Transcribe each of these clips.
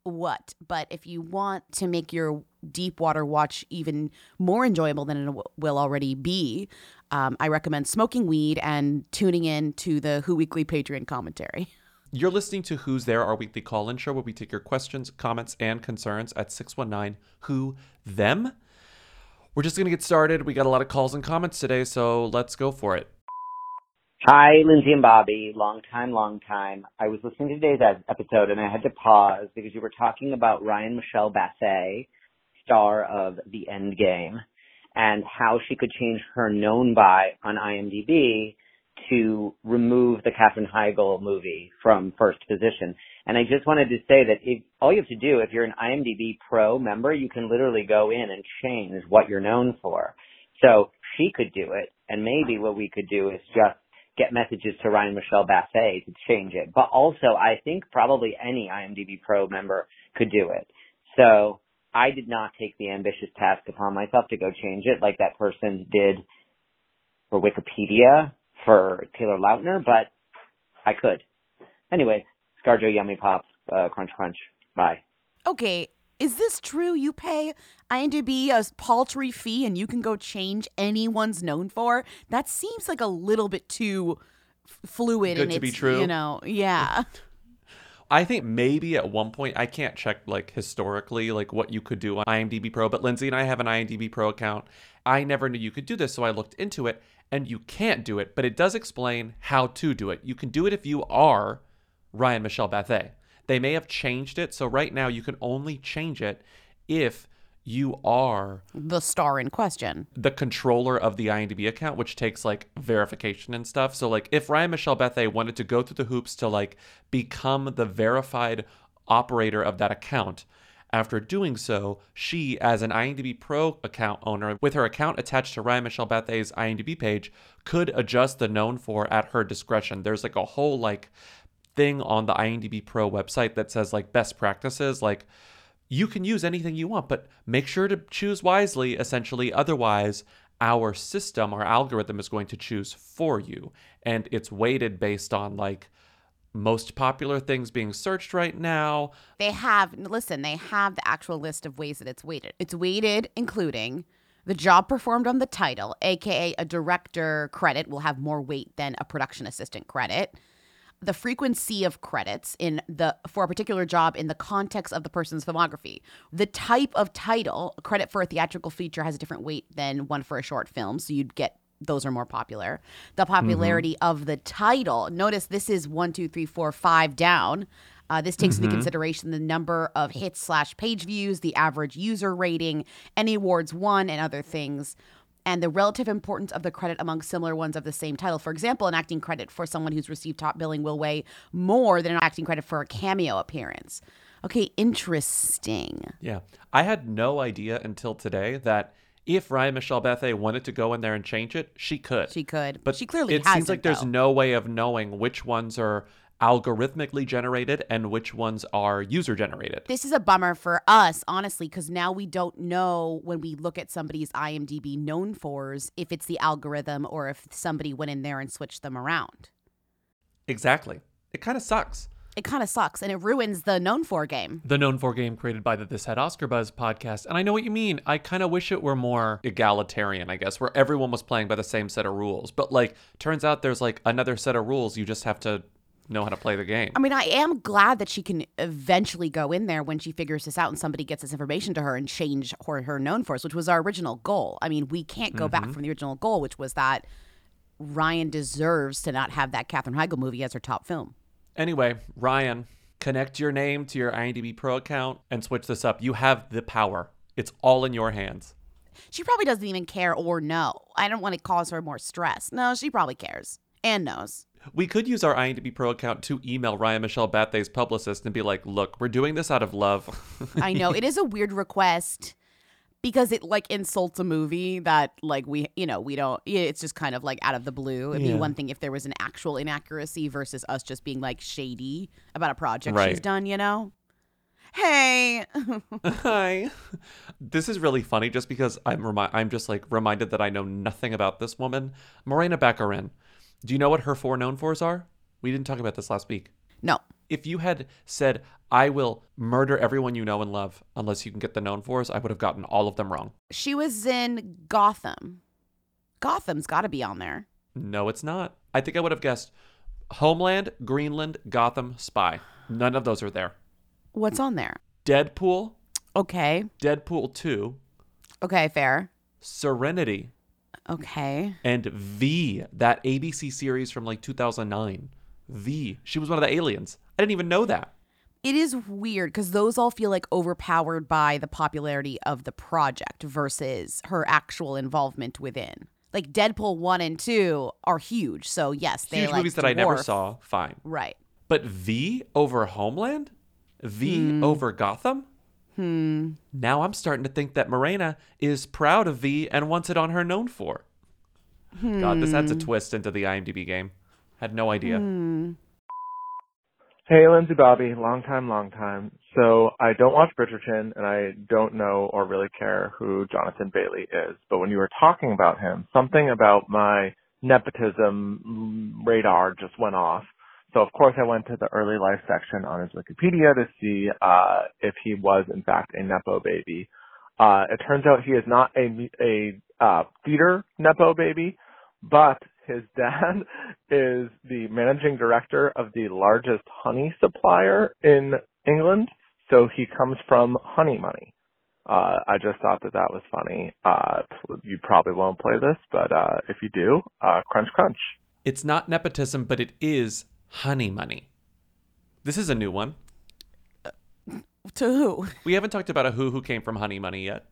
what. But if you want to make your Deep Water watch even more enjoyable than it will already be, I recommend smoking weed and tuning in to the Who Weekly Patreon commentary. You're listening to Who's There, our weekly call-in show where we take your questions, comments, and concerns at 619-WHO-THEM. We're just going to get started. We got a lot of calls and comments today, so let's go for it. Hi, Lindsay and Bobby. Long time. I was listening to today's episode and I had to pause because you were talking about Ryan Michelle Bathé, star of The Endgame, and how she could change her known by on IMDb to remove the Katherine Heigl movie from first position. And I just wanted to say that all you have to do, if you're an IMDb Pro member, you can literally go in and change what you're known for. So she could do it, and maybe what we could do is just get messages to Ryan Michelle Bathé to change it. But also, I think probably any IMDb Pro member could do it. So I did not take the ambitious task upon myself to go change it like that person did for Wikipedia for Taylor Lautner, but I could. Anyway, ScarJo Yummy Pop, crunch. Bye. Okay, is this true? You pay IMDb a paltry fee and you can go change anyone's known for? That seems like a little bit too fluid. Good to be true. You know, yeah. I think maybe at one point, I can't check like historically like what you could do on IMDb Pro, but Lindsay and I have an IMDb Pro account. I never knew you could do this, so I looked into it and you can't do it, but it does explain how to do it. You can do it if you are Ryan Michelle Bathé. They may have changed it. So right now you can only change it if you are the star in question, the controller of the IMDb account, which takes like verification and stuff. So like if Ryan Michelle Bathé wanted to go through the hoops to like become the verified operator of that account, after doing so, she, as an IMDb Pro account owner, with her account attached to Ryan Michelle Bathé's IMDb page, could adjust the known for at her discretion. There's like a whole like thing on the IMDb Pro website that says like best practices, like you can use anything you want, but make sure to choose wisely, essentially. Otherwise, our system, our algorithm is going to choose for you. And it's weighted based on like most popular things being searched right now. They have the actual list of ways that it's weighted. It's weighted, including The job performed on the title, aka a director credit, will have more weight than a production assistant credit. The frequency of credits in the for a particular job in the context of the person's filmography. The type of title, credit for a theatrical feature has a different weight than one for a short film, so you'd get those are more popular. The popularity of the title. Notice this is 1, 2, 3, 4, 5 down. This takes into consideration the number of hits / page views, the average user rating, any awards won, and other things, and the relative importance of the credit among similar ones of the same title. For example, an acting credit for someone who's received top billing will weigh more than an acting credit for a cameo appearance. Okay, interesting. Yeah. I had no idea until today that if Ryan Michelle Bathé wanted to go in there and change it, she could. She could. But she clearly hasn't, seems like there's no way of knowing which ones are algorithmically generated and which ones are user generated. This is a bummer for us, honestly, because now we don't know when we look at somebody's IMDb known fors if it's the algorithm or if somebody went in there and switched them around. Exactly. It kind of sucks. It kind of sucks, and it ruins the known for game. The known for game created by the This Had Oscar Buzz podcast. And I know what you mean. I kind of wish it were more egalitarian, I guess, where everyone was playing by the same set of rules. But like, turns out there's like another set of rules. You just have to know how to play the game. I mean, I am glad that she can eventually go in there when she figures this out and somebody gets this information to her and change her known force, which was our original goal. I mean, we can't go back from the original goal, which was that Ryan deserves to not have that Katherine Heigl movie as her top film. Anyway, Ryan, connect your name to your IMDb Pro account and switch this up. You have the power. It's all in your hands. She probably doesn't even care or know. I don't want to cause her more stress. No, she probably cares and knows. We could use our IMDb Pro account to email Ryan Michelle Bathé's publicist and be like, look, we're doing this out of love. I know. It is a weird request because it, like, insults a movie that, like, we don't – it's just kind of, like, out of the blue. It'd be one thing if there was an actual inaccuracy versus us just being, like, shady about a project she's done, you know? Hey. Hi. This is really funny just because I'm just, like, reminded that I know nothing about this woman. Morena Baccarin. Do you know what her four known fors are? We didn't talk about this last week. No. If you had said, I will murder everyone you know and love unless you can get the known fors, I would have gotten all of them wrong. She was in Gotham. Gotham's got to be on there. No, it's not. I think I would have guessed Homeland, Greenland, Gotham, Spy. None of those are there. What's on there? Deadpool. Okay. Deadpool 2. Okay, fair. Serenity. Okay. And V, that ABC series from like 2009. V. She was one of the aliens. I didn't even know that. It is weird because those all feel like overpowered by the popularity of the project versus her actual involvement within. Like Deadpool 1 and 2 are huge. So yes, they huge like movies that dwarf. I never saw. Fine. Right. But V over Homeland? V over Gotham? Now I'm starting to think that Morena is proud of V and wants it on her known for. God, this adds a twist into the IMDb game. Had no idea. Hey, Lindsay Bobby. Long time. So I don't watch Bridgerton, and I don't know or really care who Jonathan Bailey is. But when you were talking about him, something about my nepotism radar just went off. So, of course, I went to the early life section on his Wikipedia to see if he was, in fact, a Nepo baby. It turns out he is not a theater Nepo baby, but his dad is the managing director of the largest honey supplier in England. So he comes from honey money. I just thought that was funny. You probably won't play this, but if you do, crunch, crunch. It's not nepotism, but it is honey money. This is a new one. To who? We haven't talked about a who came from honey money yet.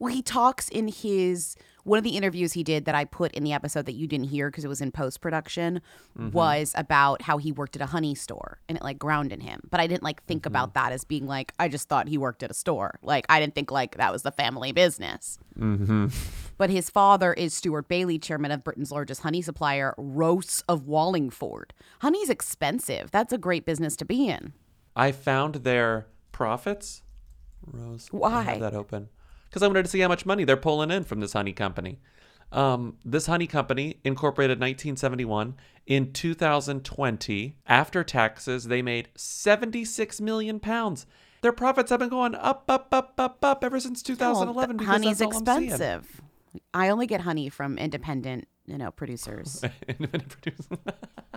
Well, he talks in his one of the interviews he did that I put in the episode that you didn't hear because it was in post-production was about how he worked at a honey store and it like grounded him. But I didn't like think about that as being like, I just thought he worked at a store. Like I didn't think like that was the family business. But his father is Stuart Bailey, chairman of Britain's largest honey supplier, Roasts of Wallingford. Honey's expensive. That's a great business to be in. I found their profits. Rose. Why? I have that open. Because I wanted to see how much money they're pulling in from this honey company. This honey company incorporated 1971. In 2020, after taxes, they made £76 million. Their profits have been going up, up, up, up, up ever since 2011. Well, honey's expensive. I only get honey from independent, producers. Independent producers.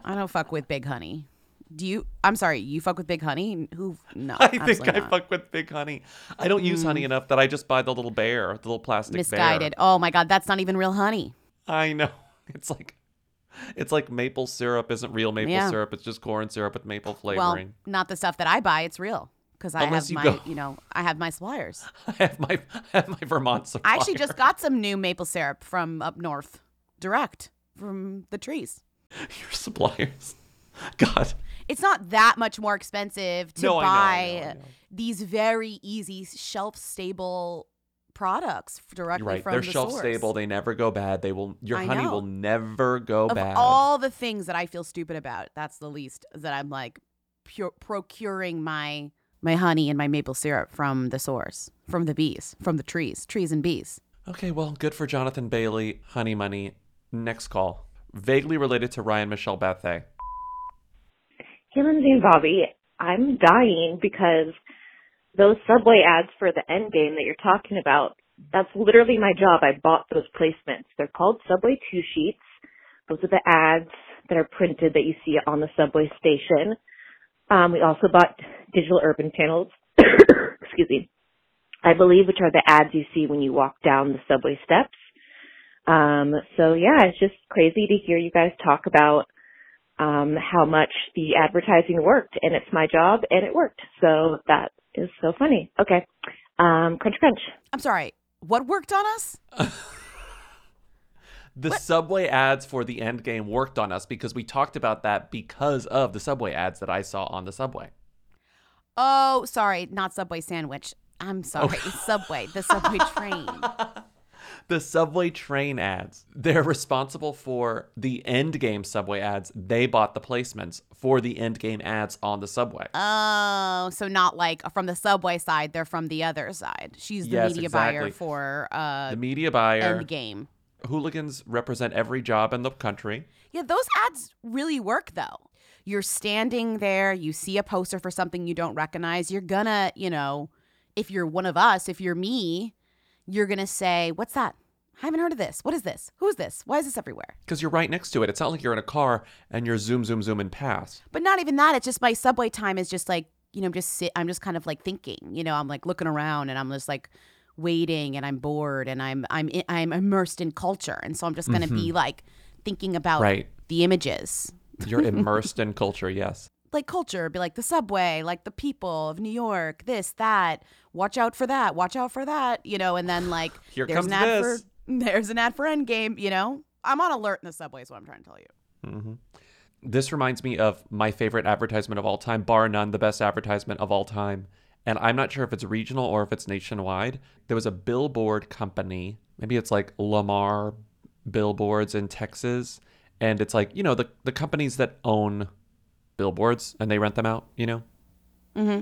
I don't fuck with big honey. Do you? I'm sorry. You fuck with big honey? Who? No. I think I fuck with big honey. I don't use honey enough that I just buy the little bear, the little plastic bear. Misguided. Oh my God, that's not even real honey. I know. It's like maple syrup isn't real maple syrup. It's just corn syrup with maple flavoring. Well, not the stuff that I buy. It's real because I have I have my suppliers. I have my Vermont supplier. I actually just got some new maple syrup from up north, direct from the trees. Your suppliers. God. It's not that much more expensive to buy these very easy shelf-stable products directly from the source. They're shelf-stable. They never go bad. Your honey will never go bad. Of all the things that I feel stupid about, that's the least that I'm like procuring my honey and my maple syrup from the source, from the bees, from the trees and bees. Okay, well, good for Jonathan Bailey, Honey Money. Next call. Vaguely related to Ryan Michelle Bathé. Hey, Lindsay and Bobby, I'm dying because those Subway ads for the Endgame that you're talking about, that's literally my job. I bought those placements. They're called Subway 2-sheets. Those are the ads that are printed that you see on the subway station. We also bought digital urban panels, excuse me, I believe, which are the ads you see when you walk down the subway steps. It's just crazy to hear you guys talk about how much the advertising worked, and it's my job and it worked. So that is so funny. Okay. Crunch, crunch. I'm sorry. What worked on us? The Subway ads for the Endgame worked on us because we talked about that because of the Subway ads that I saw on the subway. Oh, sorry. Not Subway sandwich. I'm sorry. Oh. Subway. The Subway train. The Subway train ads, they're responsible for the Endgame Subway ads. They bought the placements for the Endgame ads on the subway. Oh, so not like from the subway side. They're from the other side. She's the buyer for the media buyer. Endgame. Hooligans represent every job in the country. Yeah, those ads really work, though. You're standing there. You see a poster for something you don't recognize. You're going to, if you're one of us, if you're me, you're going to say, what's that? I haven't heard of this. What is this? Who is this? Why is this everywhere? Because you're right next to it. It's not like you're in a car and you're zoom, zoom, zoom and pass. But not even that. It's just my subway time is just like, I'm just kind of like thinking, I'm like looking around and I'm just like waiting and I'm bored and I'm immersed in culture. And so I'm just going to be like thinking about the images. You're immersed in culture. Yes. Like culture, be like the subway, like the people of New York, this, that, watch out for that, and then like there's an ad for Endgame, I'm on alert in the subway is what I'm trying to tell you. Mm-hmm. This reminds me of my favorite advertisement of all time, bar none, the best advertisement of all time. And I'm not sure if it's regional or if it's nationwide. There was a billboard company, maybe it's like Lamar Billboards in Texas. And it's like, the companies that own billboards and they rent them out, Mm-hmm.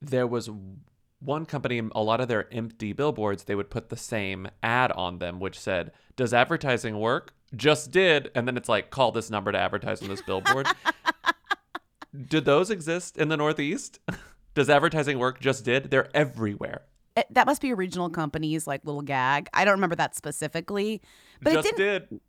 There was one company, a lot of their empty billboards, they would put the same ad on them, which said, does advertising work? Just did. And then it's like, call this number to advertise on this billboard. Do those exist in the Northeast? Does advertising work? Just did. They're everywhere. That must be a regional company's like little gag. I don't remember that specifically. But just it didn't. Did.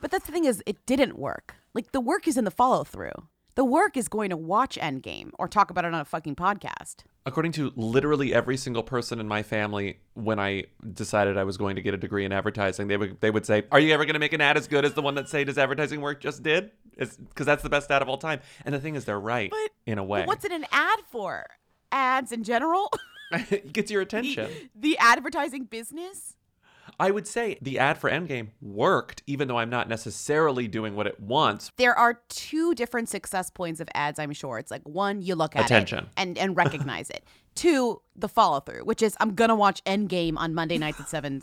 But that's the thing is, it didn't work. Like the work is in the follow through. The work is going to watch Endgame or talk about it on a fucking podcast. According to literally every single person in my family, when I decided I was going to get a degree in advertising, they would say, are you ever going to make an ad as good as the one that say, does advertising work? Just did? Because that's the best ad of all time. And the thing is, they're right in a way. But what's it an ad for? Ads in general? It gets your attention. The advertising business? I would say the ad for Endgame worked, even though I'm not necessarily doing what it wants. There are two different success points of ads, I'm sure. It's like, one, you look at it and recognize it. Two, the follow through, which is I'm going to watch Endgame on Monday nights at 7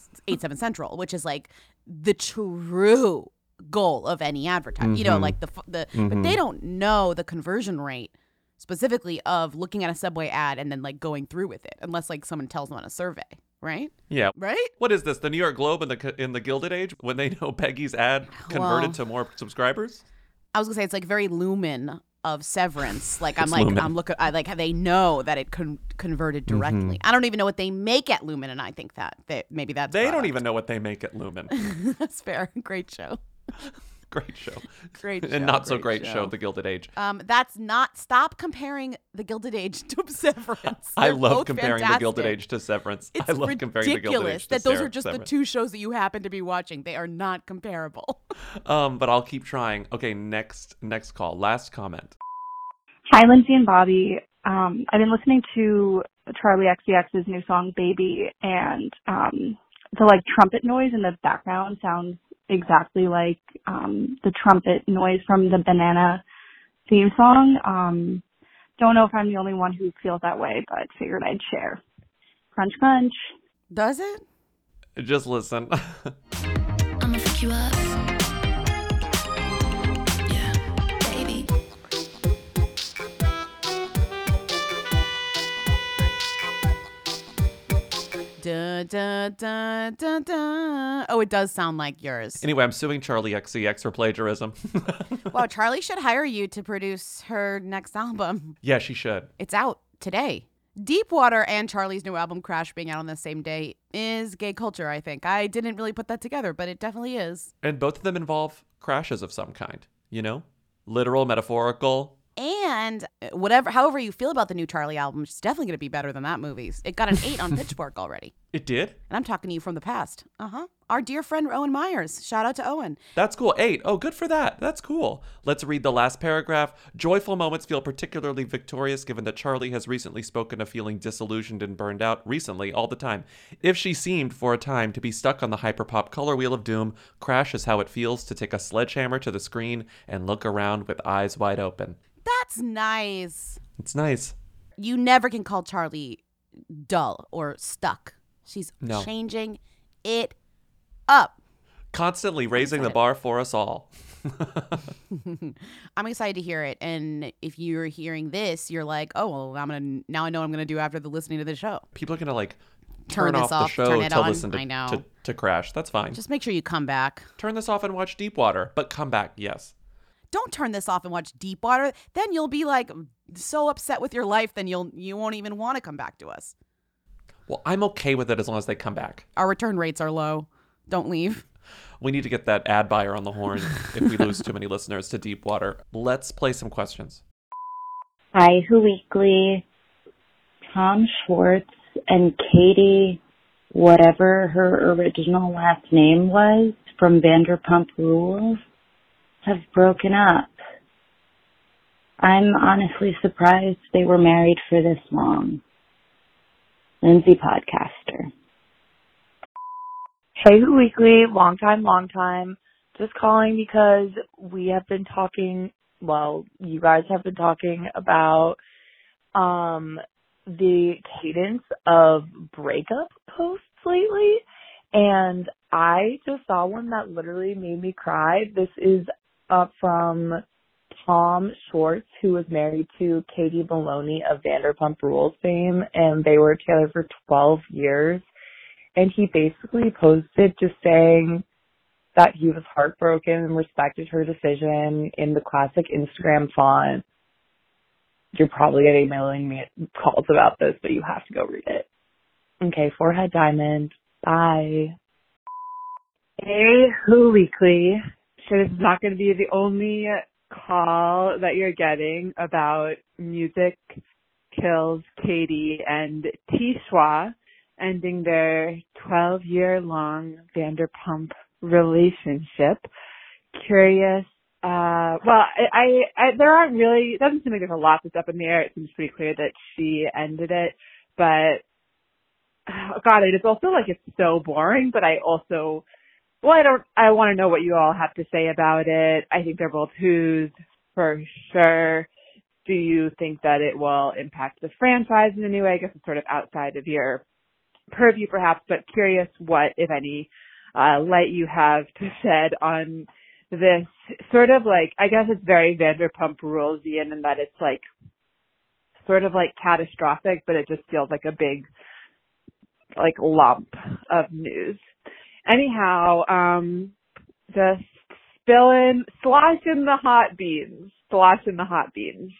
Central, which is like the true goal of any advertising. Mm-hmm. But they don't know the conversion rate specifically of looking at a Subway ad and then like going through with it unless like someone tells them on a survey. Right? Yeah. Right? What is this? The New York Globe in the Gilded Age when they know Peggy's ad converted to more subscribers? I was going to say it's like very Lumen of Severance. Like I they know that it converted directly. Mm-hmm. I don't even know what they make at Lumen, and I think that maybe that's they product. Don't even know what they make at Lumen. That's fair. Great show. Great show. Great show. And not great so great show, The Gilded Age. That's not... Stop comparing The Gilded Age to Severance. I love comparing fantastic. The Gilded Age to Severance. It's I love comparing The Gilded Age to that those are just Severance. The two shows that you happen to be watching. They are not comparable. But I'll keep trying. Okay, next call. Last comment. Hi, Lindsay and Bobby. I've been listening to Charlie XCX's new song, Baby, and the trumpet noise in the background sounds exactly like the trumpet noise from the Banana theme song. Don't know if I'm the only one who feels that way, but figured I'd share. Crunch, crunch. Does it? Just listen. I'm gonna fuck you up. Yeah, baby. Da, da, da, da, da. Oh, it does sound like yours. Anyway, I'm suing Charlie XCX for plagiarism. Wow, Charlie should hire you to produce her next album. Yeah, she should. It's out today. Deep Water and Charlie's new album, Crash, being out on the same day is gay culture, I think. I didn't really put that together, but it definitely is. And both of them involve crashes of some kind, literal, metaphorical. And however you feel about the new Charlie album, it's definitely going to be better than that movie. It got an 8 on Pitchfork already. It did? And I'm talking to you from the past. Uh-huh. Our dear friend Owen Myers. Shout out to Owen. That's cool. 8. Oh, good for that. That's cool. Let's read the last paragraph. Joyful moments feel particularly victorious given that Charlie has recently spoken of feeling disillusioned and burned out recently all the time. If she seemed for a time to be stuck on the hyperpop color wheel of doom, Crash is how it feels to take a sledgehammer to the screen and look around with eyes wide open. That's nice. It's nice. You never can call Charlie dull or stuck. She's changing it up. Constantly raising the bar for us all. I'm excited to hear it. And if you're hearing this, you're like, oh, well, now I know what I'm going to do after listening to the show. People are going to turn off the show to listen to Crash. That's fine. Just make sure you come back. Turn this off and watch Deep Water, but come back. Yes. Don't turn this off and watch Deep Water. Then you'll be so upset with your life, then you won't even want to come back to us. Well, I'm okay with it as long as they come back. Our return rates are low. Don't leave. We need to get that ad buyer on the horn if we lose too many listeners to Deep Water. Let's play some questions. Hi, Who Weekly. Tom Schwartz and Katie, whatever her original last name was, from Vanderpump Rules, have broken up. I'm honestly surprised they were married for this long. Lindsay Podcaster. Hey, Who Weekly, long time. Just calling because we have been talking, you guys have been talking about the cadence of breakup posts lately, and I just saw one that literally made me cry. This is up from Tom Schwartz, who was married to Katie Maloney of Vanderpump Rules fame, and they were together for 12 years. And he basically posted just saying that he was heartbroken and respected her decision in the classic Instagram font. You're probably getting mailing me calls about this, but you have to go read it. Okay, Forehead Diamond. Bye. Hey, Who Weekly. So this is not going to be the only call that you're getting about Music Kills Katie and Tishwa ending their 12-year-long Vanderpump relationship. Curious. It doesn't seem like there's a lot that's up in the air. It seems pretty clear that she ended it. But, God, it's also it's so boring, but I also... I want to know what you all have to say about it. I think they're both who's for sure. Do you think that it will impact the franchise in any way? I guess it's sort of outside of your purview perhaps, but curious what, if any, light you have to shed on this sort of I guess it's very Vanderpump Rulesian in that it's sort of catastrophic, but it just feels like a big lump of news. Anyhow, just slashing the hot beans. slots in the hot beans.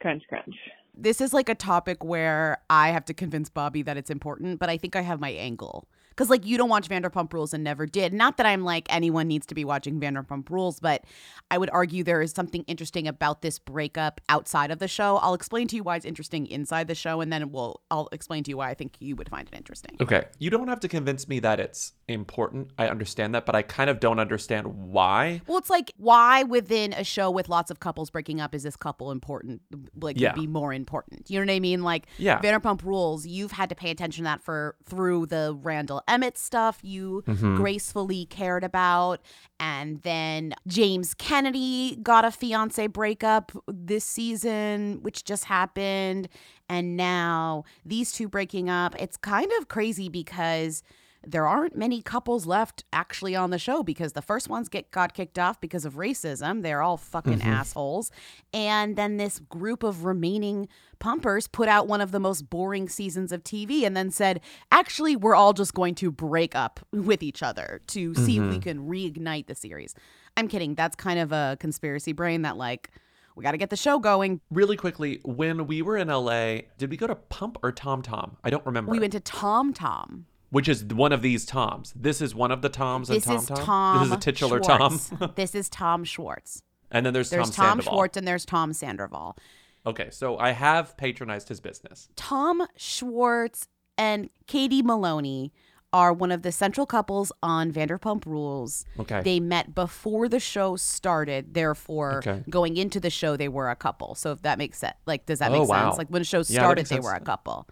Crunch, crunch. This is like a topic where I have to convince Bobby that it's important, but I think I have my angle. Because, like, you don't watch Vanderpump Rules and never did. Not that I'm like anyone needs to be watching Vanderpump Rules, but I would argue there is something interesting about this breakup outside of the show. I'll explain to you why it's interesting inside the show, and then I'll explain to you why I think you would find it interesting. Okay. You don't have to convince me that it's important. I understand that, but I kind of don't understand why. Well, it's like, why within a show with lots of couples breaking up is this couple important? Like, yeah. Could be more important. You know what I mean? Like, yeah. Vanderpump Rules, you've had to pay attention to that through the Randall Emmett stuff you gracefully cared about, and then James Kennedy got a fiance breakup this season, which just happened, and now these two breaking up. It's kind of crazy because there aren't many couples left actually on the show, because the first ones got kicked off because of racism. They're all fucking assholes. And then this group of remaining pumpers put out one of the most boring seasons of TV and then said, actually, we're all just going to break up with each other to see if we can reignite the series. I'm kidding. That's kind of a conspiracy brain that, like, we got to get the show going. Really quickly, when we were in L.A., did we go to Pump or TomTom? I don't remember. We went to TomTom. Which is one of these Toms. This is one of the Toms and TomTom. This is a titular Schwartz. Tom. This is Tom Schwartz. And then there's Tom Sandoval. Tom Schwartz and there's Tom Sandoval. Okay, so I have patronized his business. Tom Schwartz and Katie Maloney are one of the central couples on Vanderpump Rules. Okay. They met before the show started. Therefore, going into the show, they were a couple. So if that makes sense, like, does that make sense? Like, when the show started, they were a couple.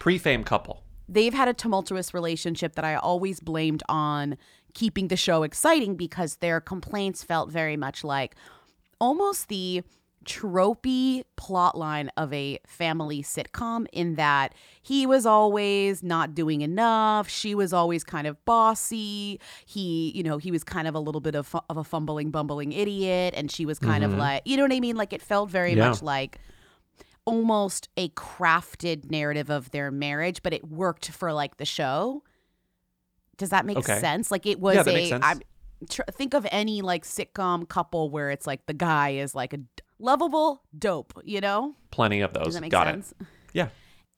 Pre-fame couple. They've had a tumultuous relationship that I always blamed on keeping the show exciting, because their complaints felt very much like almost the tropey plotline of a family sitcom, in that he was always not doing enough, she was always kind of bossy, he was kind of a little bit of a fumbling, bumbling idiot, and she was kind of like, you know what I mean? Like, it felt very much like almost a crafted narrative of their marriage, but it worked for, like, the show. Does that make sense? Like, it was think of any, like, sitcom couple where it's like the guy is like a lovable dope, you know? Plenty of those. Does that make sense? It. Yeah.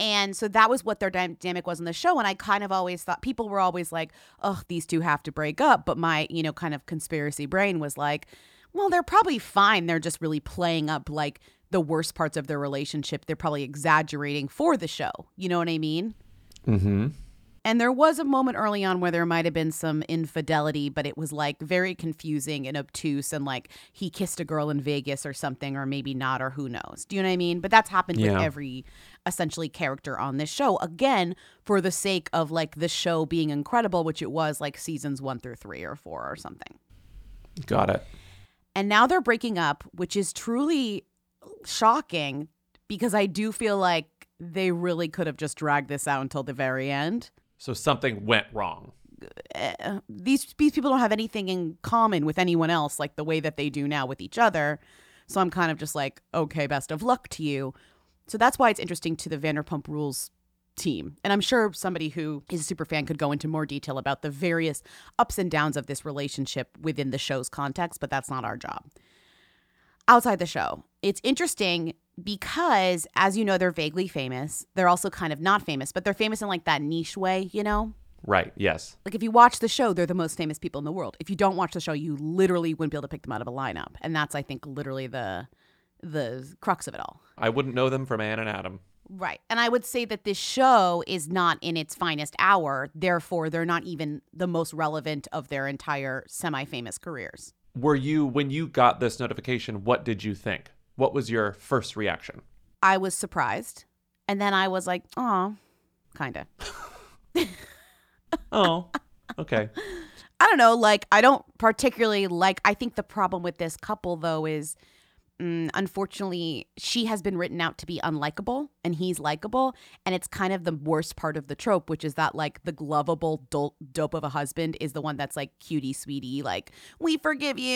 And so that was what their dynamic was on the show. And I kind of always thought, people were always like, oh, these two have to break up. But my, kind of conspiracy brain was like, well, they're probably fine. They're just really playing up, like, the worst parts of their relationship. They're probably exaggerating for the show. You know what I mean? Mm-hmm. And there was a moment early on where there might have been some infidelity, but it was, like, very confusing and obtuse, and, like, he kissed a girl in Vegas or something, or maybe not, or who knows. Do you know what I mean? But that's happened with every essentially character on this show. Again, for the sake of, like, the show being incredible, which it was, like, seasons 1 through 3 or 4 or something. Got it. And now they're breaking up, which is truly shocking, because I do feel like they really could have just dragged this out until the very end. So something went wrong. These people don't have anything in common with anyone else, like the way that they do now with each other. So I'm kind of just like, okay, best of luck to you. So that's why it's interesting to the Vanderpump Rules team. And I'm sure somebody who is a super fan could go into more detail about the various ups and downs of this relationship within the show's context, but that's not our job. Outside the show, it's interesting because, as you know, they're vaguely famous. They're also kind of not famous, but they're famous in, like, that niche way, you know? Right, yes. Like, if you watch the show, they're the most famous people in the world. If you don't watch the show, you literally wouldn't be able to pick them out of a lineup. And that's, I think, literally the crux of it all. I wouldn't know them from Ann and Adam. Right. And I would say that this show is not in its finest hour. Therefore, they're not even the most relevant of their entire semi-famous careers. When you got this notification, what did you think? What was your first reaction? I was surprised. And then I was like, oh, kind of. Oh, okay. I don't know. Like, I don't particularly like, I think the problem with this couple, though, is unfortunately, she has been written out to be unlikable and he's likable. And it's kind of the worst part of the trope, which is that, like, the lovable dope of a husband is the one that's like cutie sweetie, like, we forgive you.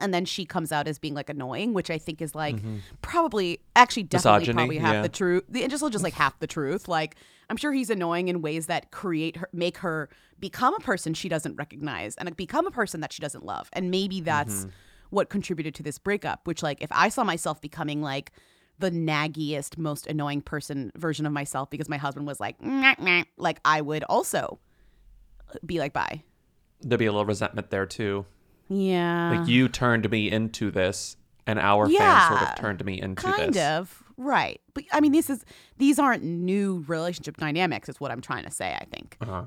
And then she comes out as being, like, annoying, which I think is, like, probably actually definitely misogyny, probably half the truth. And just like half the truth. Like, I'm sure he's annoying in ways that make her become a person she doesn't recognize and become a person that she doesn't love. And maybe that's what contributed to this breakup, which, like, if I saw myself becoming, like, the naggiest, most annoying person version of myself because my husband was like, nah, nah, like, I would also be like, bye. There'd be a little resentment there, too. Yeah. Like, you turned me into this, and our fans sort of turned me into this. Kind of. Right. But, I mean, these aren't new relationship dynamics is what I'm trying to say, I think. Uh-huh.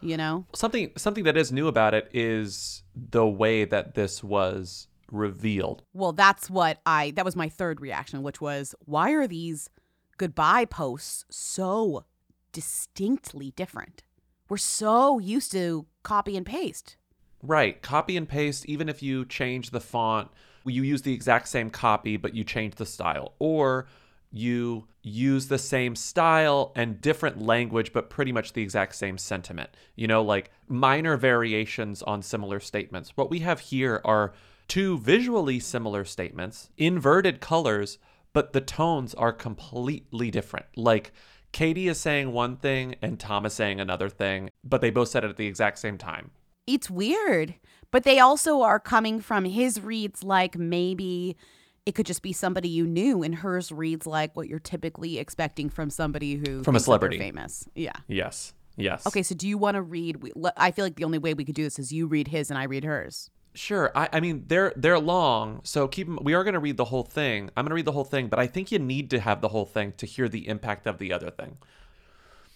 You know? Something that is new about it is the way that this was revealed. Well, that was my third reaction, which was, why are these goodbye posts so distinctly different? We're so used to copy and paste. Right. Copy and paste, even if you change the font, you use the exact same copy, but you change the style. Or you use the same style and different language, but pretty much the exact same sentiment. You know, like minor variations on similar statements. What we have here are two visually similar statements, inverted colors, but the tones are completely different. Like, Katie is saying one thing and Tom is saying another thing, but they both said it at the exact same time. It's weird. But they also are coming from his reads like maybe it could just be somebody you knew, and hers reads like what you're typically expecting from somebody who from a celebrity famous. Yeah. Yes. Yes. Okay. So do you want to read? I feel like the only way we could do this is you read his and I read hers. Sure. I mean they're long, so we are going to read the whole thing. I'm going to read the whole thing, but I think you need to have the whole thing to hear the impact of the other thing.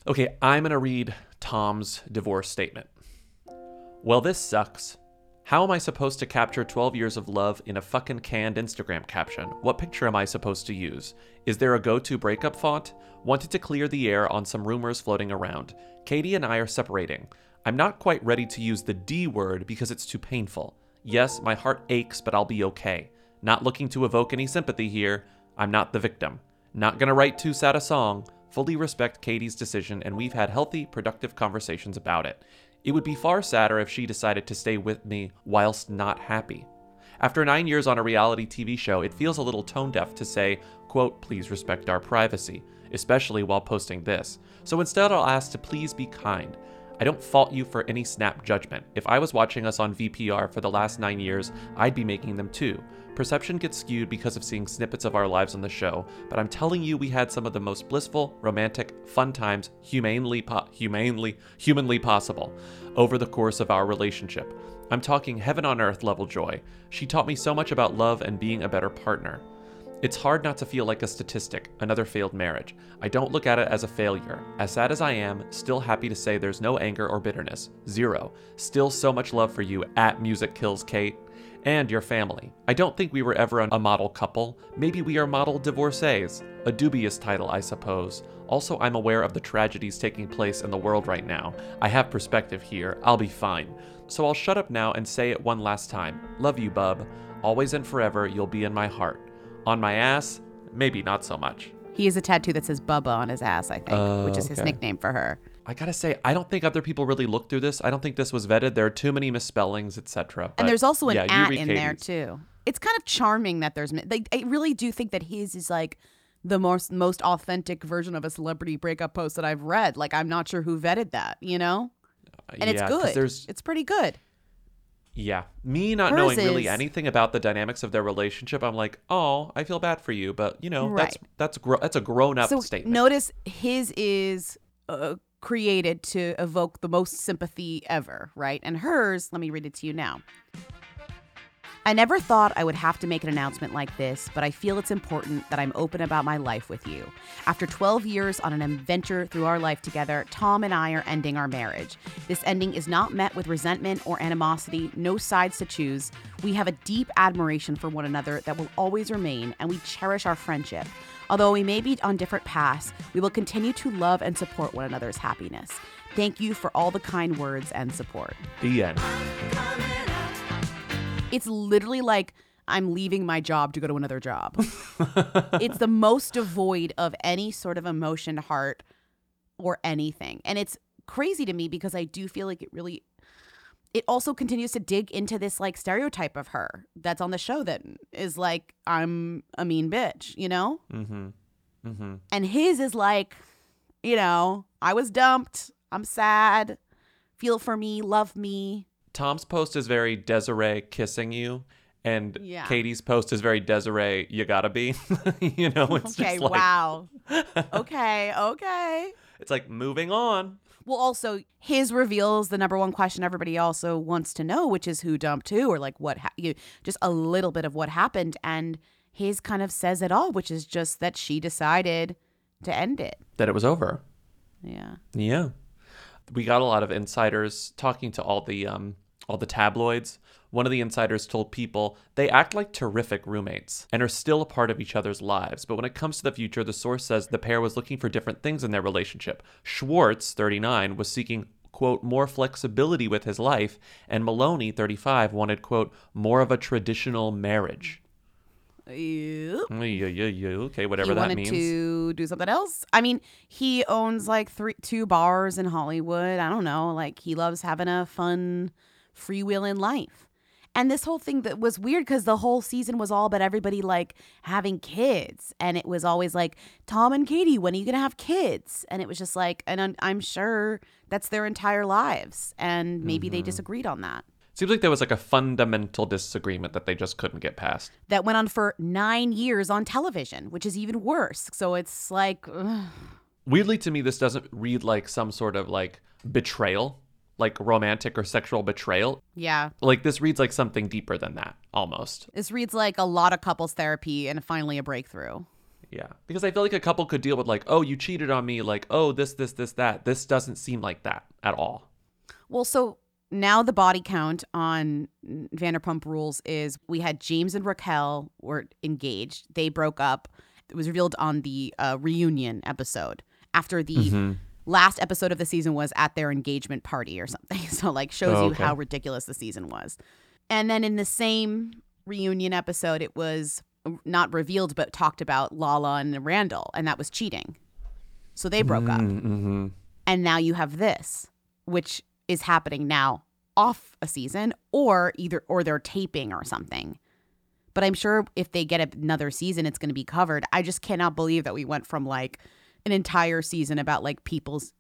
Okay. I'm going to read Tom's divorce statement. Well, this sucks. How am I supposed to capture 12 years of love in a fucking canned Instagram caption? What picture am I supposed to use? Is there a go-to breakup font? Wanted to clear the air on some rumors floating around. Katie and I are separating. I'm not quite ready to use the D word because it's too painful. Yes, my heart aches, but I'll be okay. Not looking to evoke any sympathy here. I'm not the victim. Not gonna write too sad a song. Fully respect Katie's decision, and we've had healthy, productive conversations about it. It would be far sadder if she decided to stay with me whilst not happy. After 9 years on a reality TV show, it feels a little tone-deaf to say, quote, please respect our privacy, especially while posting this. So instead I'll ask to please be kind. I don't fault you for any snap judgment. If I was watching us on VPR for the last 9 years, I'd be making them too. Perception gets skewed because of seeing snippets of our lives on the show, but I'm telling you we had some of the most blissful, romantic, fun times humanly possible over the course of our relationship. I'm talking heaven on earth level joy. She taught me so much about love and being a better partner. It's hard not to feel like a statistic, another failed marriage. I don't look at it as a failure. As sad as I am, still happy to say there's no anger or bitterness. Zero. Still so much love for you at Music Kills Kate and your family. I don't think we were ever a model couple. Maybe we are model divorcees. A dubious title, I suppose. Also, I'm aware of the tragedies taking place in the world right now. I have perspective here. I'll be fine. So I'll shut up now and say it one last time. Love you, bub. Always and forever, you'll be in my heart. On my ass, maybe not so much. He has a tattoo that says Bubba on his ass, I think, which is his nickname for her. I gotta say, I don't think other people really looked through this. I don't think this was vetted. There are too many misspellings, etc. And there's also an at in there, too. It's kind of charming that there's... Like, I really do think that his is, like, the most authentic version of a celebrity breakup post that I've read. Like, I'm not sure who vetted that, you know? And it's good. It's pretty good. Yeah. Me not knowing really anything about the dynamics of their relationship, I'm like, oh, I feel bad for you. But, you know, that's a grown-up statement. Notice his is created to evoke the most sympathy ever, right? And hers, let me read it to you now. I never thought I would have to make an announcement like this, but I feel it's important that I'm open about my life with you. After 12 years on an adventure through our life together, Tom and I are ending our marriage. This ending is not met with resentment or animosity, no sides to choose. We have a deep admiration for one another that will always remain, and we cherish our friendship. Although we may be on different paths, we will continue to love and support one another's happiness. Thank you for all the kind words and support. The end. It's literally like I'm leaving my job to go to another job. It's the most devoid of any sort of emotion, heart, or anything. And it's crazy to me because I do feel like it also continues to dig into this like stereotype of her that's on the show that is like, I'm a mean bitch, you know? Mm-hmm. Mm-hmm. And his is like, you know, I was dumped. I'm sad. Feel for me. Love me. Tom's post is very Desiree kissing you, And yeah. Katie's post is very Desiree, you gotta be. You know, it's okay, just like... wow. Okay. It's like, moving on. Well, also, his reveals the number one question everybody also wants to know, which is who dumped who, or like what, just a little bit of what happened. And his kind of says it all, which is just that she decided to end it. That it was over. Yeah. We got a lot of insiders talking to all the tabloids. One of the insiders told People they act like terrific roommates and are still a part of each other's lives. But when it comes to the future, the source says the pair was looking for different things in their relationship. Schwartz, 39, was seeking, quote, more flexibility with his life. And Maloney, 35, wanted, quote, more of a traditional marriage. Okay, whatever that means. He wanted to do something else. I mean, he owns like two bars in Hollywood. I don't know. Like, he loves having a fun, freewheeling life. And this whole thing that was weird because the whole season was all about everybody like having kids. And it was always like, Tom and Katie, when are you going to have kids? And it was just like, and I'm sure that's their entire lives. And maybe they disagreed on that. Seems like there was like a fundamental disagreement that they just couldn't get past. That went on for 9 years on television, which is even worse. So it's like... ugh. Weirdly to me, this doesn't read like some sort of like betrayal, like romantic or sexual betrayal. Yeah. Like this reads like something deeper than that, almost. This reads like a lot of couples therapy and finally a breakthrough. Yeah. Because I feel like a couple could deal with like, oh, you cheated on me. Like, oh, this, that. This doesn't seem like that at all. Well, so... now the body count on Vanderpump Rules is we had James and Raquel were engaged. They broke up. It was revealed on the reunion episode after the last episode of the season was at their engagement party or something. So like shows you how ridiculous the season was. And then in the same reunion episode, it was not revealed but talked about Lala and Randall, and that was cheating. So they broke up. And now you have this, which is happening now off a season or they're taping or something. But I'm sure if they get another season, it's going to be covered. I just cannot believe that we went from like an entire season about like people's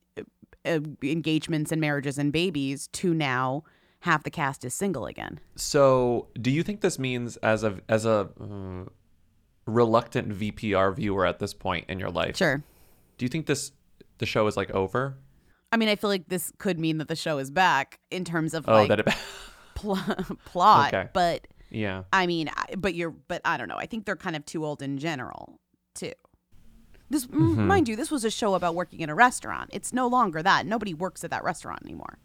engagements and marriages and babies to now half the cast is single again. So do you think this means as a reluctant VPR viewer at this point in your life? Sure. Do you think the show is like over? I mean, I feel like this could mean that the show is back in terms of plot, okay. But yeah, I mean, but I don't know. I think they're kind of too old in general too. This, mind you, this was a show about working in a restaurant. It's no longer that. Nobody works at that restaurant anymore.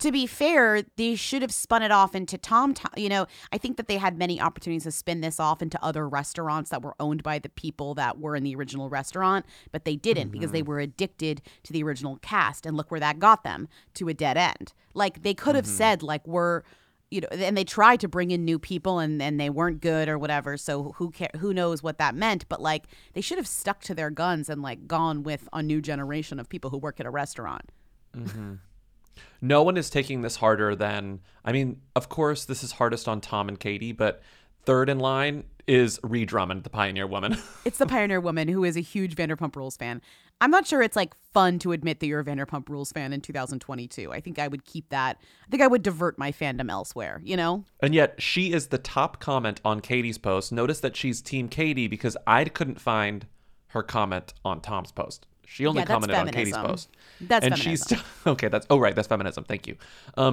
To be fair, they should have spun it off into TomTom. You know, I think that they had many opportunities to spin this off into other restaurants that were owned by the people that were in the original restaurant, but they didn't because they were addicted to the original cast. And look where that got them, to a dead end. Like they could have said like we're, you know, and they tried to bring in new people and they weren't good or whatever. So who knows what that meant? But like they should have stuck to their guns and like gone with a new generation of people who work at a restaurant. Mm-hmm. No one is taking this harder than, I mean, of course, this is hardest on Tom and Katie, but third in line is Ree Drummond, the Pioneer Woman. It's the Pioneer Woman who is a huge Vanderpump Rules fan. I'm not sure it's like fun to admit that you're a Vanderpump Rules fan in 2022. I think I would keep that. I think I would divert my fandom elsewhere, you know? And yet she is the top comment on Katie's post. Notice that she's Team Katie because I couldn't find her comment on Tom's post. She only commented on Katie's post. That's and feminism. That's feminism. Thank you.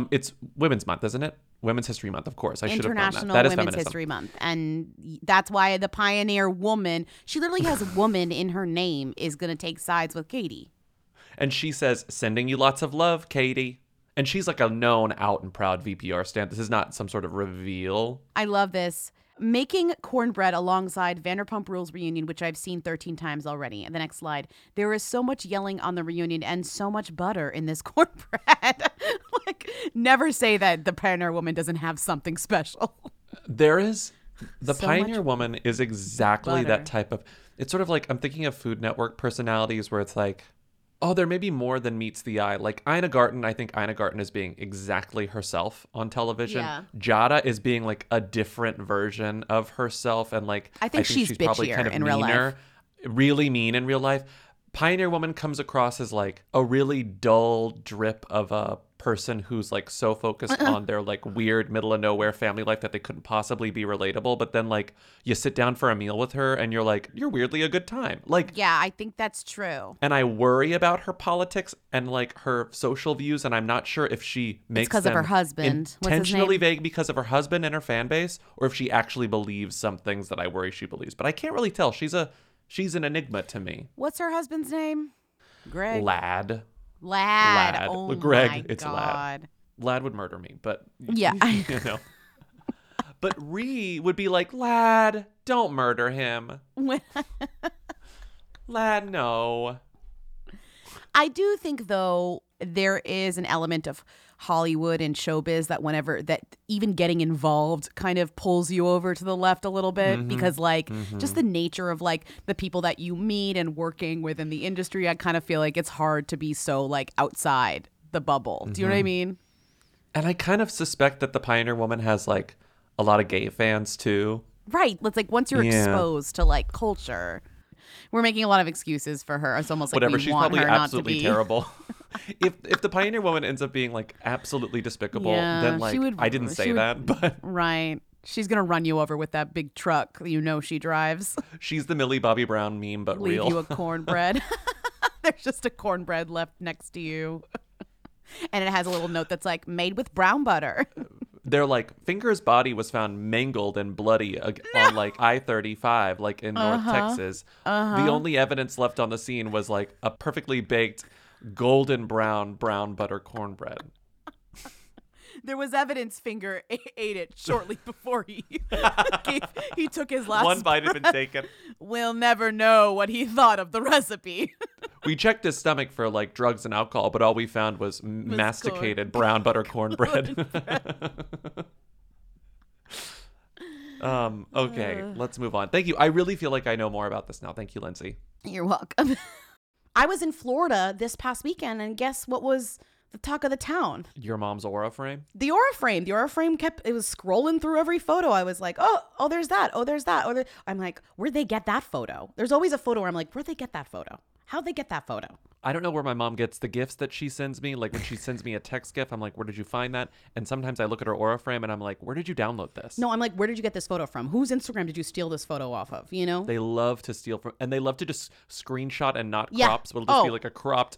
It's Women's Month, isn't it? Women's History Month, of course. I should have known that. International Women's History Month, and that's why the Pioneer Woman, she literally has "woman" in her name, is going to take sides with Katie. And she says, "Sending you lots of love, Katie." And she's like a known, out and proud VPR stan. This is not some sort of reveal. I love this. Making cornbread alongside Vanderpump Rules reunion, which I've seen 13 times already. The next slide. There is so much yelling on the reunion and so much butter in this cornbread. Like, never say that the Pioneer Woman doesn't have something special. There is. The Pioneer Woman is exactly that type of. It's sort of like I'm thinking of Food Network personalities where it's like, oh, there may be more than meets the eye. Like Ina Garten, I think Ina Garten is being exactly herself on television. Yeah. Jada is being like a different version of herself. And like, I think she's probably kind of meaner, really mean in real life. Pioneer Woman comes across as like a really dull drip of a person who's like so focused on their like weird middle of nowhere family life that they couldn't possibly be relatable, but then like you sit down for a meal with her and you're like, you're weirdly a good time. Like, yeah, I think that's true. And I worry about her politics and like her social views, and I'm not sure if she makes because of her husband intentionally vague because of her husband and her fan base, or if she actually believes some things that I worry she believes. But I can't really tell. She's an enigma to me. What's her husband's name? Greg? Ladd. Oh, Greg, my it's God. Ladd. Ladd would murder me, but yeah, you know. But Ree would be like, Ladd, don't murder him. Ladd, no. I do think though there is an element of Hollywood and showbiz that whenever that even getting involved kind of pulls you over to the left a little bit, mm-hmm. because like mm-hmm. just the nature of like the people that you meet and working within the industry, I kind of feel like it's hard to be so like outside the bubble. Mm-hmm. Do you know what I mean? And I kind of suspect that the Pioneer Woman has like a lot of gay fans too. Right. It's like once you're exposed to like culture, we're making a lot of excuses for her. It's almost like whatever. She's want probably her absolutely not to be terrible. If the Pioneer Woman ends up being like absolutely despicable, then like I didn't say that, but right, she's gonna run you over with that big truck. You know she drives. She's the Millie Bobby Brown meme, but leave real. You a cornbread. There's just a cornbread left next to you, and it has a little note that's like made with brown butter. They're like, Finger's body was found mangled and bloody on like I-35, like in North Texas. The only evidence left on the scene was like a perfectly baked golden brown butter cornbread. There was evidence Finger ate it shortly before he took his last one bite had been taken. We'll never know what he thought of the recipe. We checked his stomach for like drugs and alcohol, but all we found was masticated brown butter cornbread. Okay, let's move on. Thank you. I really feel like I know more about this now. Thank you, Lindsay. You're welcome. I was in Florida this past weekend, and guess what was the talk of the town? Your mom's Aura Frame? The Aura Frame. The Aura Frame it was scrolling through every photo. I was like, oh, there's that. Oh, there's that. I'm like, where'd they get that photo? There's always a photo where I'm like, where'd they get that photo? How'd they get that photo? I don't know where my mom gets the gifts that she sends me. Like when she sends me a text gift, I'm like, where did you find that? And sometimes I look at her Aura Frame and I'm like, where did you download this? No, I'm like, where did you get this photo from? Whose Instagram did you steal this photo off of? You know? They love to steal from, and they love to just screenshot and not crop. So it'll just be like a cropped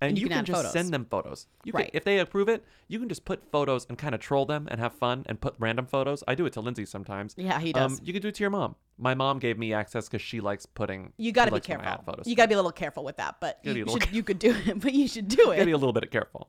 And you can just send them photos. Right. If they approve it, you can just put photos and kind of troll them and have fun and put random photos. I do it to Lindsay sometimes. Yeah, he does. You can do it to your mom. My mom gave me access because she likes putting. You got to be careful. You got to be a little careful with that, but you could do it. But you should do it. Got to be a little bit careful.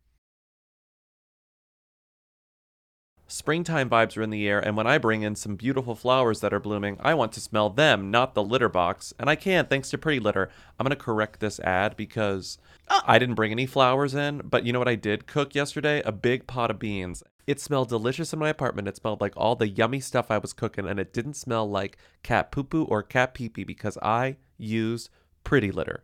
Springtime vibes are in the air, and when I bring in some beautiful flowers that are blooming, I want to smell them, not the litter box. And I can, thanks to Pretty Litter. I'm going to correct this ad because I didn't bring any flowers in, but you know what I did cook yesterday? A big pot of beans. It smelled delicious in my apartment. It smelled like all the yummy stuff I was cooking, and it didn't smell like cat poo-poo or cat pee-pee because I used Pretty Litter.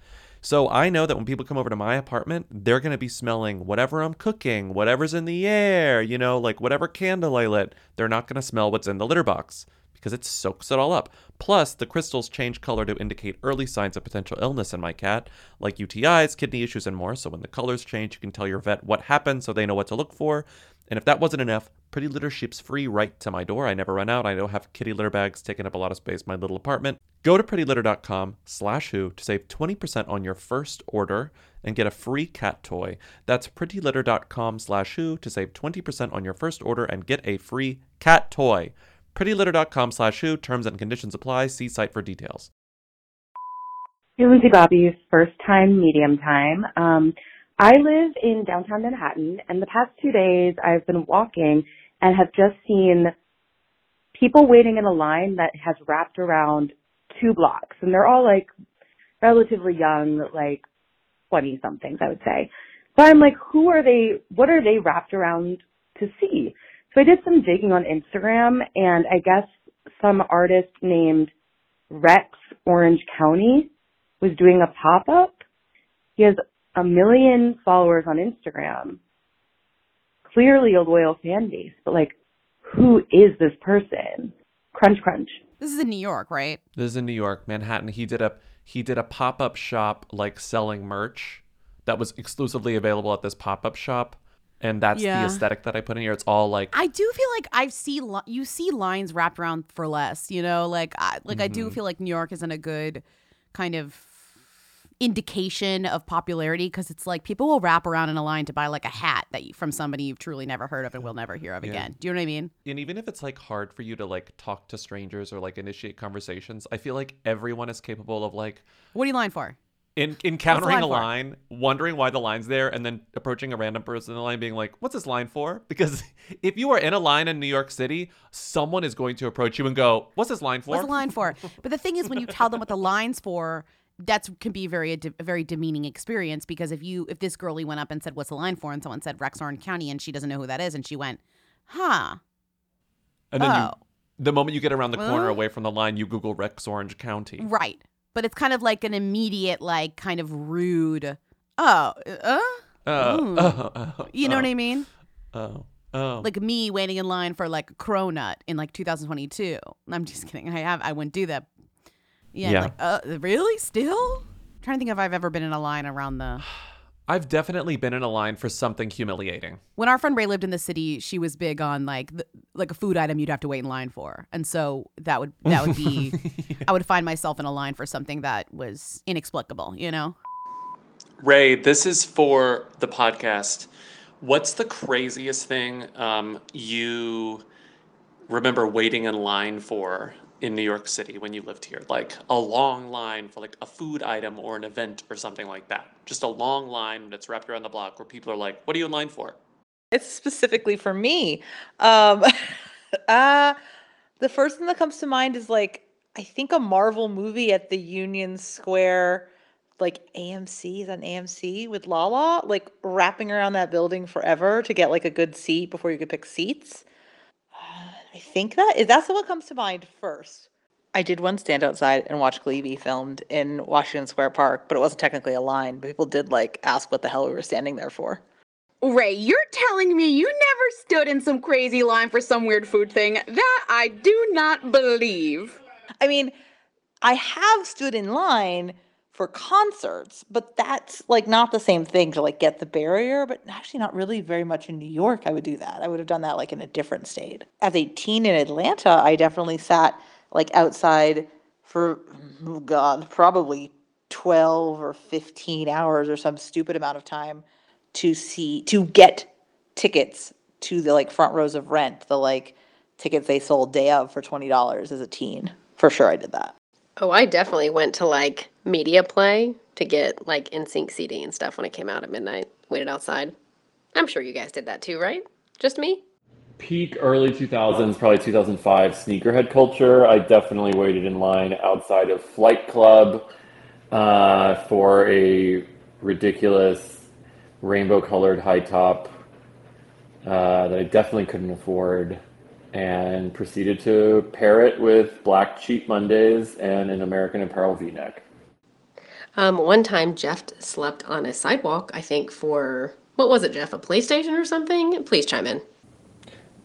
So I know that when people come over to my apartment, they're going to be smelling whatever I'm cooking, whatever's in the air, you know, like whatever candle I lit. They're not going to smell what's in the litter box because it soaks it all up. Plus, the crystals change color to indicate early signs of potential illness in my cat, like UTIs, kidney issues, and more. So when the colors change, you can tell your vet what happened so they know what to look for. And if that wasn't enough, Pretty Litter ships free right to my door. I never run out. I don't have kitty litter bags taking up a lot of space in my little apartment. Go to prettylitter.com/who to save 20% on your first order and get a free cat toy. That's prettylitter.com/who to save 20% on your first order and get a free cat toy. prettylitter.com/who. Terms and conditions apply. See site for details. You're Lizzie Bobby's first time, medium time. I live in downtown Manhattan, and the past 2 days I've been walking and have just seen people waiting in a line that has wrapped around 2 blocks. And they're all, like, relatively young, like 20-somethings, I would say. So I'm like, who are they? What are they wrapped around to see? So I did some digging on Instagram, and I guess some artist named Rex Orange County was doing a pop-up. He has 1 million followers on Instagram, clearly a loyal fan base, but like, who is this person? Crunch, crunch. This is in New York, right? This is in New York, Manhattan. He did a pop-up shop, like selling merch that was exclusively available at this pop-up shop. And that's the aesthetic that I put in here. It's all like, I do feel like you see lines wrapped around for less, you know, I do feel like New York isn't a good kind of indication of popularity, because it's like people will wrap around in a line to buy like a hat that from somebody you've truly never heard of and will never hear of again. Do you know what I mean? And even if it's like hard for you to like talk to strangers or like initiate conversations, I feel like everyone is capable of like, what are you lying for? Encountering a line, wondering why the line's there, and then approaching a random person in the line being like, what's this line for? Because if you are in a line in New York City, someone is going to approach you and go, what's this line for? What's the line for? But the thing is, when you tell them what the line's for, that can be a very demeaning experience, because if this girlie went up and said, what's the line for? And someone said Rex Orange County, and she doesn't know who that is, and she went, huh. And then the moment you get around the corner away from the line, you Google Rex Orange County. Right. But it's kind of like an immediate, like, kind of rude, you know what I mean? Like me waiting in line for, like, a cronut in, like, 2022. I'm just kidding. I wouldn't do that. Yeah. Like, really? Still? I'm trying to think if I've ever been in a line around the... I've definitely been in a line for something humiliating. When our friend Ray lived in the city, she was big on like a food item you'd have to wait in line for. And so that would be, I would find myself in a line for something that was inexplicable, you know? Ray, this is for the podcast. What's the craziest thing you remember waiting in line for in New York City when you lived here? Like a long line for like a food item or an event or something like that. Just a long line that's wrapped around the block where people are like, what are you in line for? It's specifically for me. The first thing that comes to mind is like, I think a Marvel movie at the Union Square, like AMC, is that an AMC with Lala, like wrapping around that building forever to get like a good seat before you could pick seats. I think that's what comes to mind first. I did one stand outside and watch Glee be filmed in Washington Square Park, but it wasn't technically a line. But people did like ask what the hell we were standing there for. Ray, you're telling me you never stood in some crazy line for some weird food thing? That I do not believe. I mean, I have stood in line for concerts, but that's like not the same thing to like get the barrier, but actually not really very much in New York. I would do that. I would have done that like in a different state. As a teen in Atlanta, I definitely sat like outside for, probably 12 or 15 hours or some stupid amount of time to get tickets to the like front rows of Rent, the like tickets they sold day of for $20 as a teen. For sure I did that. Oh, I definitely went to like Media Play to get like NSYNC CD and stuff when it came out at midnight. Waited outside. I'm sure you guys did that too, right? Just me? Peak early 2000s, probably 2005 sneakerhead culture. I definitely waited in line outside of Flight Club for a ridiculous rainbow-colored high top that I definitely couldn't afford, and proceeded to pair it with black cheap Mondays and an American Apparel V-neck. One time Jeff slept on a sidewalk, I think for, what was it, Jeff, a PlayStation or something? Please chime in.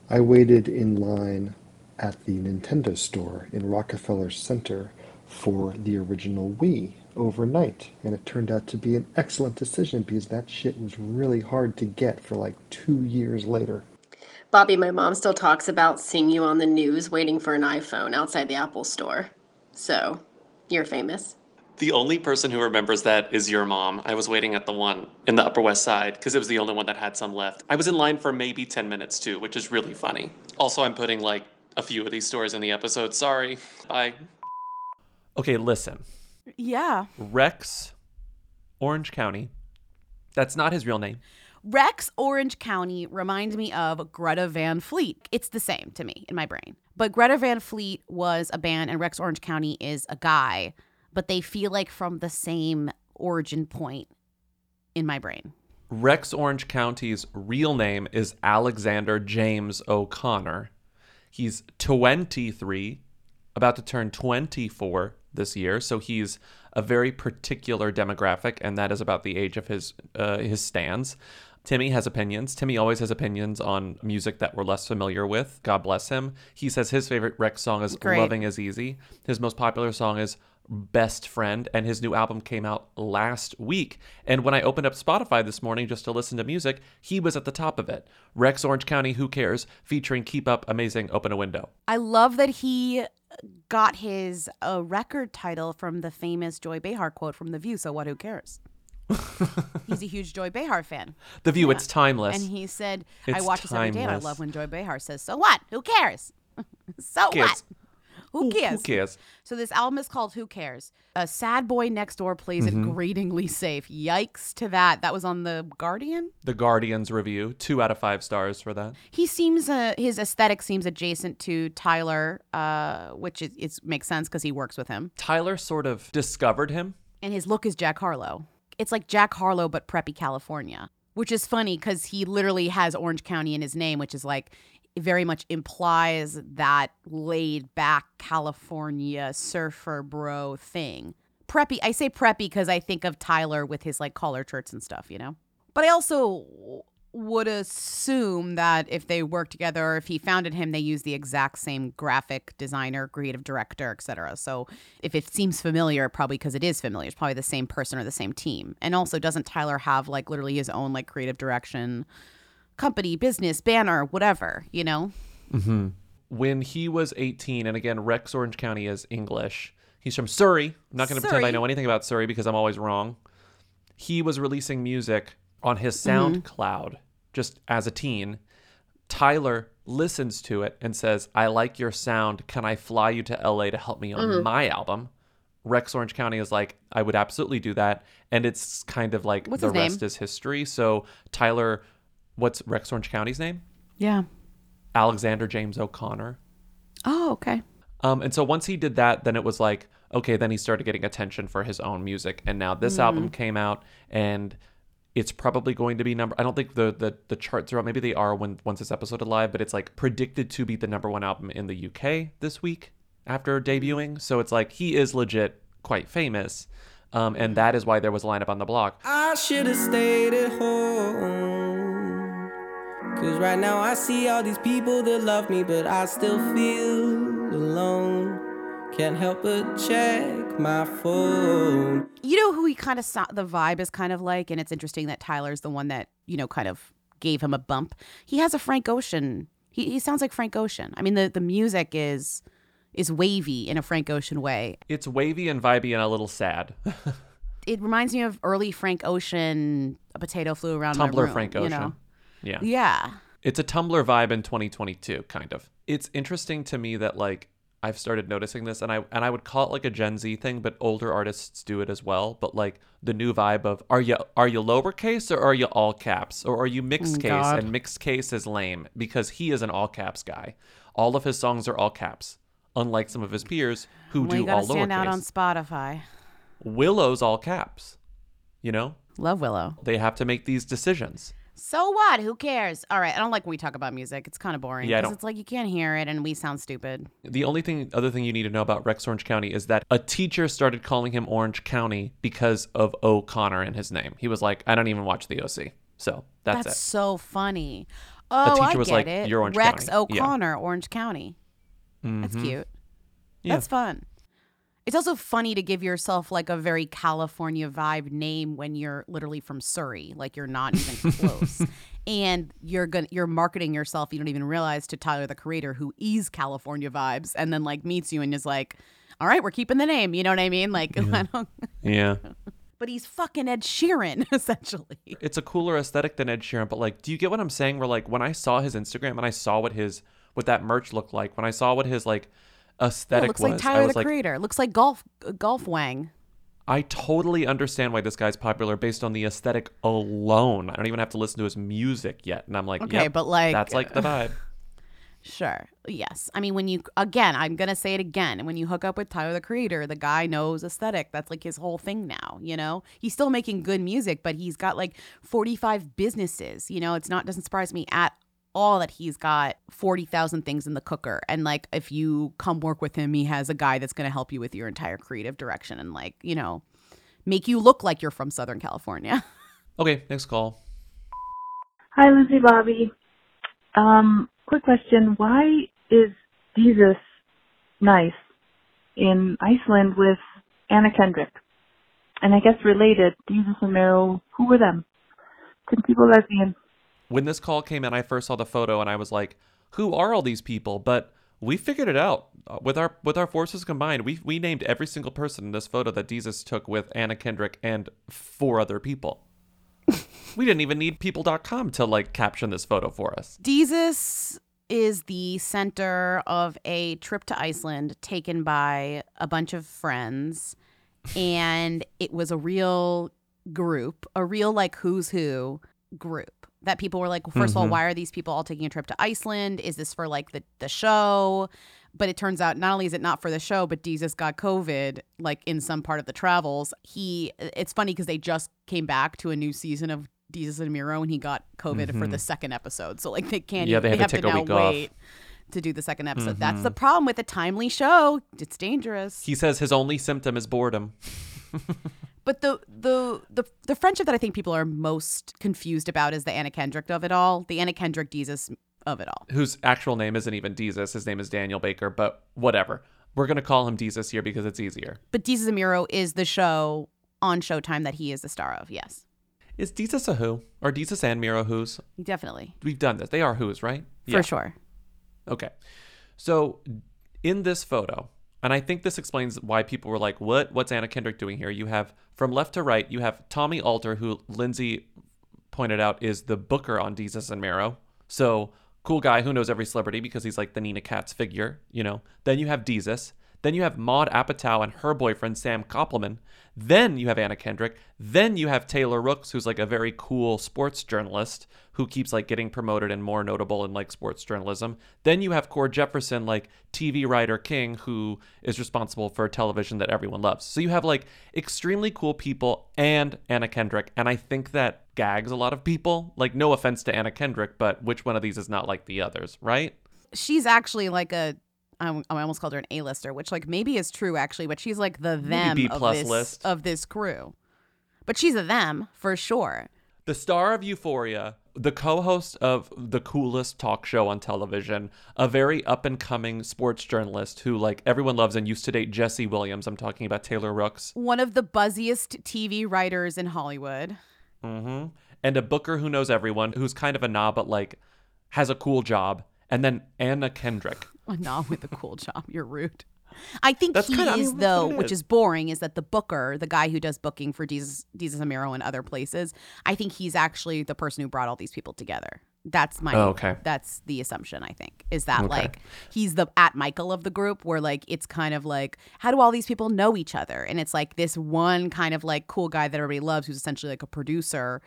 I waited in line at the Nintendo store in Rockefeller Center for the original Wii overnight, and it turned out to be an excellent decision because that shit was really hard to get for like 2 years later. Bobby, my mom still talks about seeing you on the news waiting for an iPhone outside the Apple store. So, you're famous. The only person who remembers that is your mom. I was waiting at the one in the Upper West Side because it was the only one that had some left. I was in line for maybe 10 minutes too, which is really funny. Also, I'm putting like a few of these stories in the episode. Sorry. Bye. Okay, listen. Yeah. Rex Orange County. That's not his real name. Rex Orange County reminds me of Greta Van Fleet. It's the same to me in my brain. But Greta Van Fleet was a band and Rex Orange County is a guy, but they feel like from the same origin point in my brain. Rex Orange County's real name is Alexander James O'Connor. He's 23, about to turn 24 this year, so he's a very particular demographic, and that is about the age of his stands. Timmy has opinions. Timmy always has opinions on music that we're less familiar with. God bless him. He says his favorite Rex song is Great. Loving Is Easy. His most popular song is Best Friend, and his new album came out last week. And when I opened up Spotify this morning just to listen to music, he was at the top of it. Rex Orange County, Who Cares, featuring Keep Up, Amazing, Open a Window. I love that he got his record title from the famous Joy Behar quote from The View, so what, who cares? He's a huge Joy Behar fan. The View, yeah. It's timeless. And he said, I watch this every day and I love when Joy Behar says, so what? Who cares? So cares. What? Who cares? Who cares? So this album is called Who Cares? A sad boy next door plays it gratingly safe. Yikes to that. That was on The Guardian? The Guardian's review. 2 out of 5 stars for that. He seems, his aesthetic seems adjacent to Tyler, which it makes sense because he works with him. Tyler sort of discovered him. And his look is Jack Harlow. It's like Jack Harlow, but preppy California, which is funny because he literally has Orange County in his name, which is like, it very much implies that laid back California surfer bro thing. Preppy. I say preppy because I think of Tyler with his like collar shirts and stuff, you know? But I also would assume that if they worked together or if he founded him, they use the exact same graphic designer, creative director, etc. So if it seems familiar, probably because it is familiar, it's probably the same person or the same team. And also, doesn't Tyler have like literally his own like creative direction, company, business, banner, whatever, you know? Mm-hmm. When he was 18, and again, Rex Orange County is English. He's from Surrey. I'm not going to pretend I know anything about Surrey because I'm always wrong. He was releasing music on his SoundCloud. Mm-hmm. Just as a teen, Tyler listens to it and says, I like your sound. Can I fly you to LA to help me on my album? Rex Orange County is like, I would absolutely do that. And it's kind of like the rest is history. So Tyler, what's Rex Orange County's name? Yeah. Alexander James O'Connor. Oh, okay. And so once he did that, then it was like, okay, then he started getting attention for his own music. And now this album came out and it's probably going to be I don't think the charts are out. Maybe they are once this episode is live, but it's like predicted to be the #1 album in the UK this week after debuting. So it's like he is legit quite famous. And that is why there was a lineup on the block. I should have stayed at home. Cause right now I see all these people that love me, but I still feel alone. Can't help but check my phone. You know who he kind of saw the vibe is kind of like, and it's interesting that Tyler's the one that, you know, kind of gave him a bump. He has a Frank Ocean. He sounds like Frank Ocean. I mean, the music is wavy in a Frank Ocean way. It's wavy and vibey and a little sad. It reminds me of early Frank Ocean, A Potato Flew Around My Room. Tumblr Frank Ocean. You know? Yeah. Yeah. It's a Tumblr vibe in 2022, kind of. It's interesting to me that like, I've started noticing this, and I would call it like a Gen Z thing, but older artists do it as well. But like the new vibe of are you lowercase or are you all caps or are you mixed case? God. And mixed case is lame because he is an all caps guy. All of his songs are all caps, unlike some of his peers who do all lowercase. Stand out on Spotify. Willow's all caps, you know. Love Willow. They have to make these decisions. So what? Who cares? All right. I don't like when we talk about music. It's kind of boring. Yeah, because it's like you can't hear it and we sound stupid. The only thing, other thing you need to know about Rex Orange County is that a teacher started calling him Orange County because of O'Connor in his name. He was like, I don't even watch the OC. So that's it. That's so funny. Oh, I was get like, it. You're Orange Rex County. O'Connor, yeah. Orange County. Mm-hmm. That's cute. Yeah. That's fun. It's also funny to give yourself like a very California vibe name when you're literally from Surrey, like you're not even close, and you're marketing yourself. You don't even realize to Tyler the Creator, who is California vibes, and then like meets you and is like, "All right, we're keeping the name." You know what I mean? Like, yeah. I don't... yeah. But he's fucking Ed Sheeran, essentially. It's a cooler aesthetic than Ed Sheeran, but like, do you get what I'm saying? Where like when I saw his Instagram and I saw what that merch looked like, when I saw what his like. Aesthetic was. It looks like Tyler the Creator. It looks like golf wang. I totally understand why this guy's popular based on the aesthetic alone. I don't even have to listen to his music yet, and I'm like, okay, yep, but like that's like the vibe. Sure. Yes. I mean, when you I'm gonna say it again. When you hook up with Tyler the Creator, the guy knows aesthetic. That's like his whole thing now. You know, he's still making good music, but he's got like 45 businesses. You know, doesn't surprise me at all that he's got 40,000 things in the cooker, and like if you come work with him, he has a guy that's going to help you with your entire creative direction and like, you know, make you look like you're from Southern California. Okay, next call. Hi, Lindsay, Bobby. Quick question: why is Desus nice in Iceland with Anna Kendrick? And I guess related, Desus and Mero, who were them? Can people lesbian? When this call came in, I first saw the photo and I was like, who are all these people? But we figured it out. With our forces combined, we named every single person in this photo that Desus took with Anna Kendrick and 4 other people. We didn't even need people.com to like caption this photo for us. Desus is the center of a trip to Iceland taken by a bunch of friends. And it was a real group, a real like who's who group. That people were like, well, first of all, why are these people all taking a trip to Iceland? Is this for like the show? But it turns out not only is it not for the show, but Desus got COVID like in some part of the travels. It's funny because they just came back to a new season of Desus and Mero and he got COVID for the second episode. So like they can't, yeah, they have to take a week off. Wait to do the second episode. That's the problem with a timely show. It's dangerous. He says his only symptom is boredom. But the friendship that I think people are most confused about is the Anna Kendrick of it all. The Anna Kendrick Desus of it all. Whose actual name isn't even Desus. His name is Daniel Baker, but whatever. We're going to call him Desus here because it's easier. But Desus and Mero is the show on Showtime that he is the star of, yes. Is Desus a who? Are Desus and Mero who's? Definitely. We've done this. They are who's, right? Yeah. For sure. Okay. So in this photo... And I think this explains why people were like, what? What's Anna Kendrick doing here? You have, from left to right, you have Tommy Alter, who Lindsay pointed out is the booker on Desus and Mero. So, cool guy who knows every celebrity because he's like the Nina Katz figure, you know. Then you have Desus. Then you have Maude Apatow and her boyfriend, Sam Koppelman. Then you have Anna Kendrick. Then you have Taylor Rooks, who's like a very cool sports journalist who keeps like getting promoted and more notable in like sports journalism. Then you have Cord Jefferson, like TV writer king, who is responsible for television that everyone loves. So you have like extremely cool people and Anna Kendrick. And I think that gags a lot of people. Like, no offense to Anna Kendrick, but which one of these is not like the others, right? She's actually like I almost called her an A-lister, which like maybe is true actually, but she's like the them of this crew. But she's a them for sure. The star of Euphoria, the co-host of the coolest talk show on television, a very up-and-coming sports journalist who like everyone loves and used to date Jesse Williams. I'm talking about Taylor Rooks. One of the buzziest TV writers in Hollywood. Mm-hmm. And a booker who knows everyone, who's kind of a knob, but like has a cool job. And then Anna Kendrick. A knob with a cool job. You're rude. I think that's which is boring, is that the booker, the guy who does booking for Desus and Mero and other places, I think he's actually the person who brought all these people together. That's my That's the assumption, I think, is that like he's the Michael of the group, where like it's kind of like, how do all these people know each other? And it's like this one kind of like cool guy that everybody loves, who's essentially like a producer,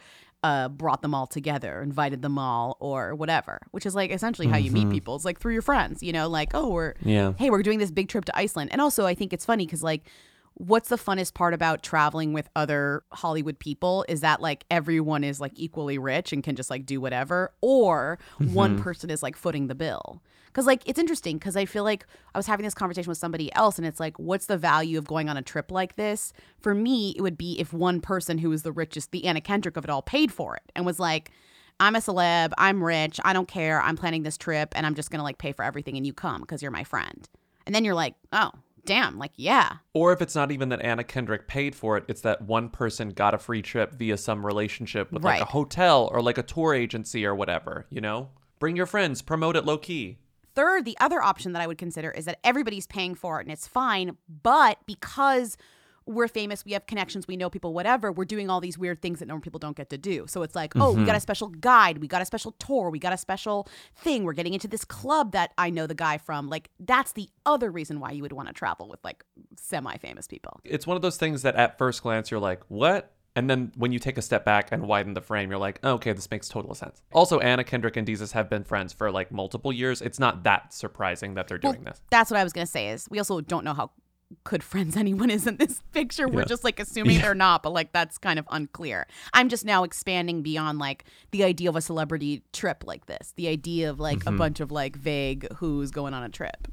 brought them all together, invited them all, or whatever, which is like essentially how you meet people. It's like through your friends, you know, like, oh, hey, we're doing this big trip to Iceland. And also I think it's funny because like what's the funnest part about traveling with other Hollywood people is that like everyone is like equally rich and can just like do whatever, or one person is like footing the bill. Because like it's interesting because I feel like I was having this conversation with somebody else and it's like, what's the value of going on a trip like this? For me, it would be if one person who was the richest, the Anna Kendrick of it all, paid for it and was like, I'm a celeb, I'm rich, I don't care, I'm planning this trip and I'm just going to like pay for everything and you come because you're my friend. And then you're like, oh, damn, like, yeah. Or if it's not even that Anna Kendrick paid for it, it's that one person got a free trip via some relationship with like a hotel or like a tour agency or whatever, you know? Bring your friends, promote it low key. Third, the other option that I would consider is that everybody's paying for it and it's fine, but because we're famous, we have connections, we know people, whatever, we're doing all these weird things that normal people don't get to do. So it's like, oh, we got a special guide, we got a special tour, we got a special thing, we're getting into this club that I know the guy from. Like, that's the other reason why you would want to travel with like semi-famous people. It's one of those things that at first glance you're like, what? And then when you take a step back and widen the frame, you're like, oh, okay, this makes total sense. Also, Anna Kendrick and Desus have been friends for like multiple years. It's not that surprising that they're doing this. That's what I was going to say is we also don't know how good friends anyone is in this picture. We're just like assuming they're not, but like that's kind of unclear. I'm just now expanding beyond like the idea of a celebrity trip like this, the idea of like a bunch of like vague who's going on a trip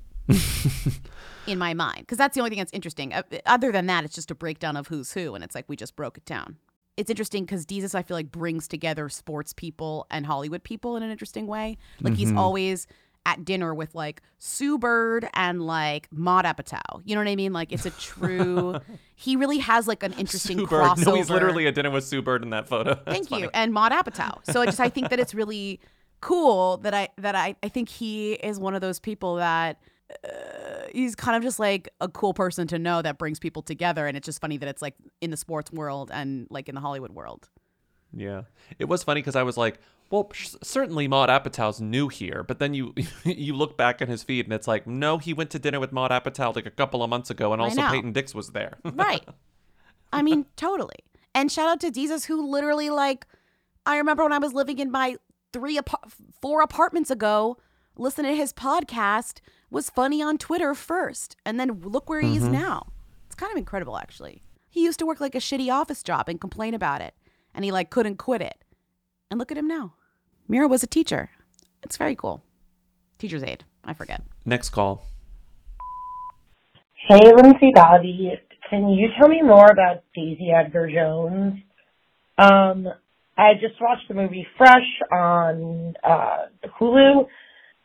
in my mind, because that's the only thing that's interesting. Other than that, it's just a breakdown of who's who, and it's like we just broke it down. It's interesting because Desus, I feel like, brings together sports people and Hollywood people in an interesting way. Like he's always at dinner with like Sue Bird and like Maude Apatow. You know what I mean? Like it's a true, he really has like an interesting crossover. No, he's literally at dinner with Sue Bird in that photo. That's funny. And Maude Apatow. So I think that it's really cool that I think he is one of those people that he's kind of just like a cool person to know that brings people together. And it's just funny that it's like in the sports world and like in the Hollywood world. Yeah. It was funny because I was like, well, certainly Maude Apatow's new here, but then you look back at his feed and it's like, no, he went to dinner with Maude Apatow like a couple of months ago, and also Peyton Dix was there. Right. I mean, totally. And shout out to Desus, who literally, like, I remember when I was living in my four apartments ago, listening to his podcast, was funny on Twitter first, and then look where he is now. It's kind of incredible, actually. He used to work like a shitty office job and complain about it, and he like couldn't quit it. And look at him now. Mero was a teacher. It's very cool. Teacher's aide. I forget. Next call. Hey, Lindsay Bobby. Can you tell me more about Daisy Edgar-Jones? I just watched the movie Fresh on Hulu.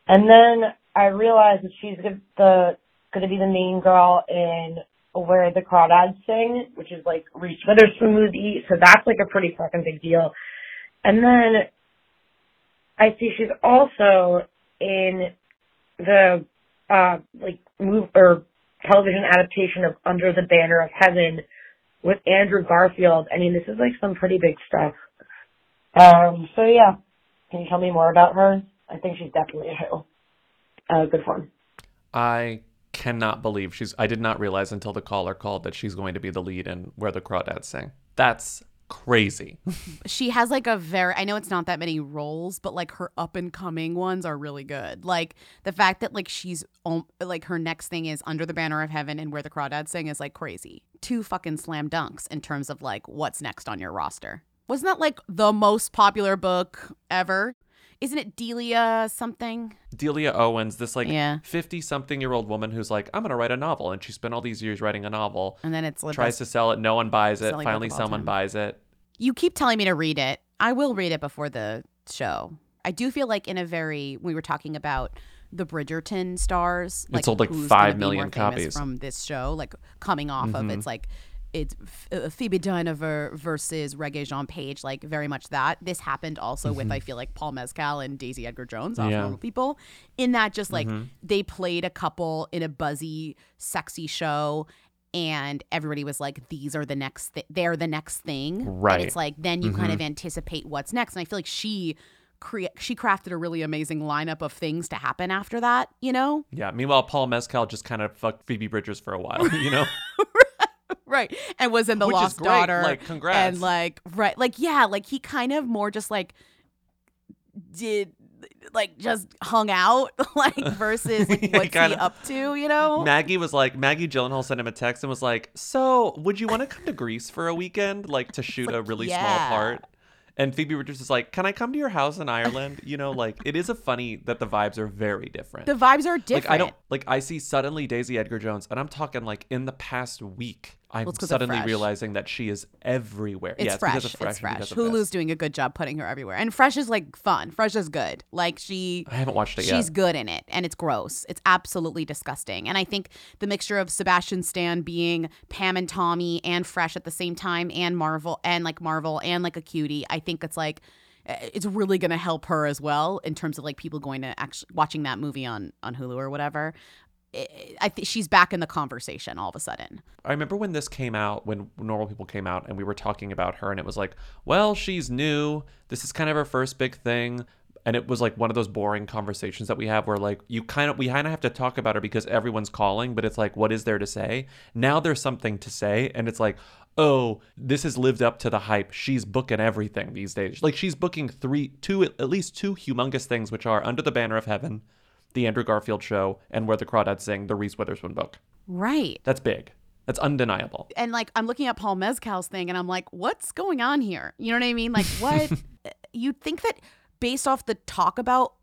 And then I realized that she's going to be the main girl in Where the Crawdads Sing, which is like Reese Witherspoon movie. So that's like a pretty fucking big deal. And then I see she's also in the television adaptation of Under the Banner of Heaven with Andrew Garfield. I mean, this is like some pretty big stuff. So yeah, can you tell me more about her? I think she's definitely a good one. I cannot believe I did not realize until the caller called that she's going to be the lead in Where the Crawdads Sing. That's crazy. She has like a very, I know it's not that many roles, but like her up and coming ones are really good. Like the fact that like she's like her next thing is Under the Banner of Heaven and Where the Crawdads Sing is like crazy. Two fucking slam dunks in terms of like what's next on your roster. Wasn't that like the most popular book ever? Isn't it Delia something? Delia Owens, this like 50-something-year-old woman who's like, I'm going to write a novel. And she spent all these years writing a novel. And then it's tries to sell it. No one buys it. Finally, someone buys it. You keep telling me to read it. I will read it before the show. I do feel like we were talking about the Bridgerton stars. Like, it sold like 5 million copies from this show, like coming off of it's like, it's Phoebe Dynevor versus Regé Jean Page, like very much that. This happened also with, I feel like, Paul Mescal and Daisy Edgar-Jones, off normal people, in that just like they played a couple in a buzzy, sexy show, and everybody was like, these are the next they're the next thing. Right. And it's like, then you kind of anticipate what's next. And I feel like she crafted a really amazing lineup of things to happen after that, you know? Yeah. Meanwhile, Paul Mescal just kind of fucked Phoebe Bridgers for a while, you know? Right. And was in The Lost Daughter. Like, congrats. And like, right. Like, yeah, like he kind of more just like did like just hung out, like, versus like, what's he up to, you know? Maggie Gyllenhaal sent him a text and was like, so would you want to come to Greece for a weekend, like, to shoot a really small part? And Phoebe Richards is like, can I come to your house in Ireland? You know, like, it is a funny that the vibes are very different. The vibes are different. Like, I see suddenly Daisy Edgar-Jones, and I'm talking like in the past week, I'm suddenly realizing that she is everywhere. It's Fresh. Because of Fresh. It's Fresh. Hulu's doing a good job putting her everywhere. And Fresh is like fun. Fresh is good. Like, I haven't watched it yet. She's good in it. And it's gross. It's absolutely disgusting. And I think the mixture of Sebastian Stan being Pam and Tommy and Fresh at the same time, and Marvel and like a cutie, I think it's like, it's really going to help her as well in terms of like people going to actually watching that movie on Hulu or whatever. I think she's back in the conversation all of a sudden. I remember when this came out, when Normal People came out, and we were talking about her, and it was like, well, she's new. This is kind of her first big thing. And it was like one of those boring conversations that we have where like we kind of have to talk about her because everyone's calling, but it's like, what is there to say? Now there's something to say. And it's like, oh, this has lived up to the hype. She's booking everything these days. Like, she's booking at least two humongous things, which are Under the Banner of Heaven, The Andrew Garfield Show, and Where the Crawdads Sing, the Reese Witherspoon book. Right. That's big. That's undeniable. And like, I'm looking at Paul Mescal's thing and I'm like, what's going on here? You know what I mean? Like, what? You'd think that based off the talk about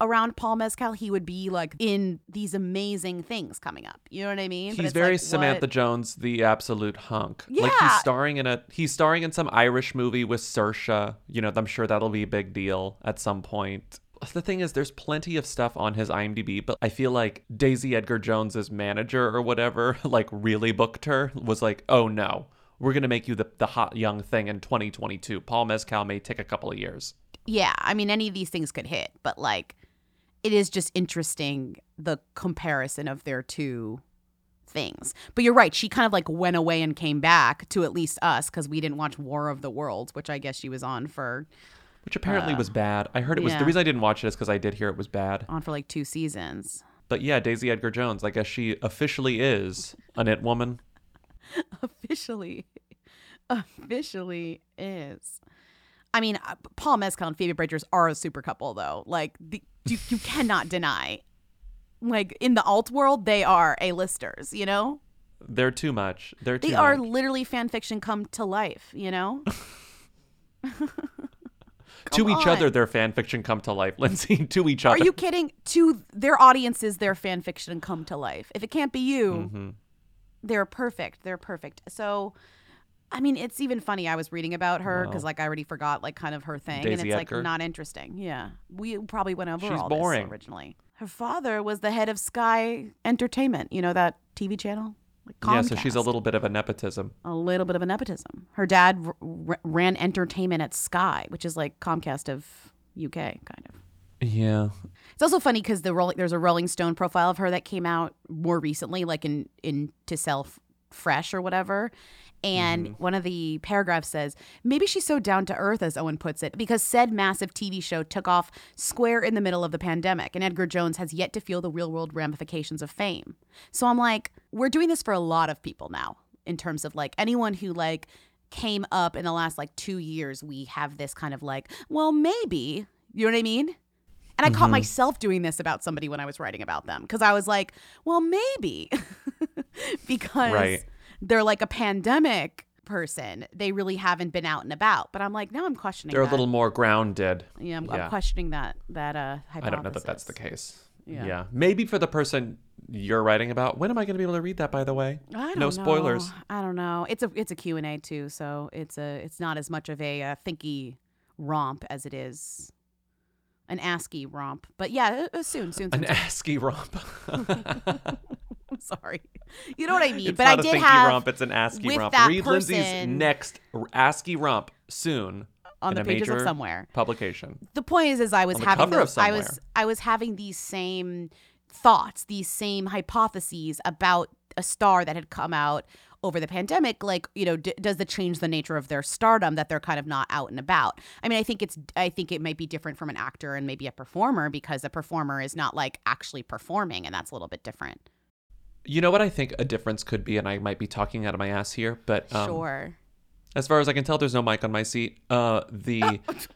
around Paul Mescal, he would be like in these amazing things coming up. You know what I mean? He's very like, Samantha Jones, the absolute hunk. Yeah. Like, he's starring in some Irish movie with Saoirse. You know, I'm sure that'll be a big deal at some point. The thing is, there's plenty of stuff on his IMDb, but I feel like Daisy Edgar-Jones's manager or whatever, like, really booked her, was like, oh no, we're going to make you the hot young thing in 2022. Paul Mescal may take a couple of years. Yeah, I mean, any of these things could hit, but like, it is just interesting, the comparison of their two things. But you're right, she kind of like went away and came back to at least us, because we didn't watch War of the Worlds, which I guess she was on for... Which apparently was bad. I heard it was... Yeah. The reason I didn't watch it is because I did hear it was bad. On for like 2 seasons. But yeah, Daisy Edgar-Jones, I guess she officially is an it woman. Officially is. I mean, Paul Mescal and Phoebe Bridgers are a super couple, though. Like, you cannot deny. Like, in the alt world, they are A-listers, you know? They're too much. They are literally fan fiction come to life, you know? Come to each other, their fan fiction come to life, Lindsay. To each other. Are you kidding? To their audiences, their fan fiction come to life. If it can't be you, They're perfect. They're perfect. So, I mean, it's even funny. I was reading about her because, I already forgot, like, kind of her thing, Daisy and it's Edgar. Like not interesting. Yeah, we probably went over all this originally. Her father was the head of Sky Entertainment. You know that TV channel. Yeah, so she's a little bit of a nepotism. Her dad ran entertainment at Sky, which is like Comcast of UK, kind of. Yeah. It's also funny because there's a Rolling Stone profile of her that came out more recently, like in to sell Fresh or whatever. And one of the paragraphs says, maybe she's so down to earth, as Owen puts it, because said massive TV show took off square in the middle of the pandemic, and Edgar-Jones has yet to feel the real world ramifications of fame. So I'm like, we're doing this for a lot of people now in terms of like anyone who like came up in the last like 2 years, we have this kind of like, well, maybe, you know what I mean? And I caught myself doing this about somebody when I was writing about them because I was like, well, maybe because... Right. They're like a pandemic person. They really haven't been out and about. But I'm like, now I'm questioning that. They're a little more grounded. Yeah, I'm questioning that hypothesis. I don't know that that's the case. Yeah. Maybe for the person you're writing about. When am I going to be able to read that, by the way? I don't know. No spoilers. I don't know. It's a Q&A too, so it's not as much of a thinky romp as it is an ASCII romp. But yeah, soon. ASCII romp. I'm sorry. You know what I mean? It's but not I did a thinky have romp, it's an ASCII romp. Read Lindsay's next ASCII romp soon on the pages of somewhere publication. The point is I was on the having cover those, of I was having these same thoughts, these same hypotheses about a star that had come out over the pandemic, like, you know, does it change the nature of their stardom that they're kind of not out and about? I mean, I think it might be different from an actor and maybe a performer because a performer is not like actually performing, and that's a little bit different. You know what I think a difference could be, and I might be talking out of my ass here, but sure. As far as I can tell, there's no mic on my seat. Not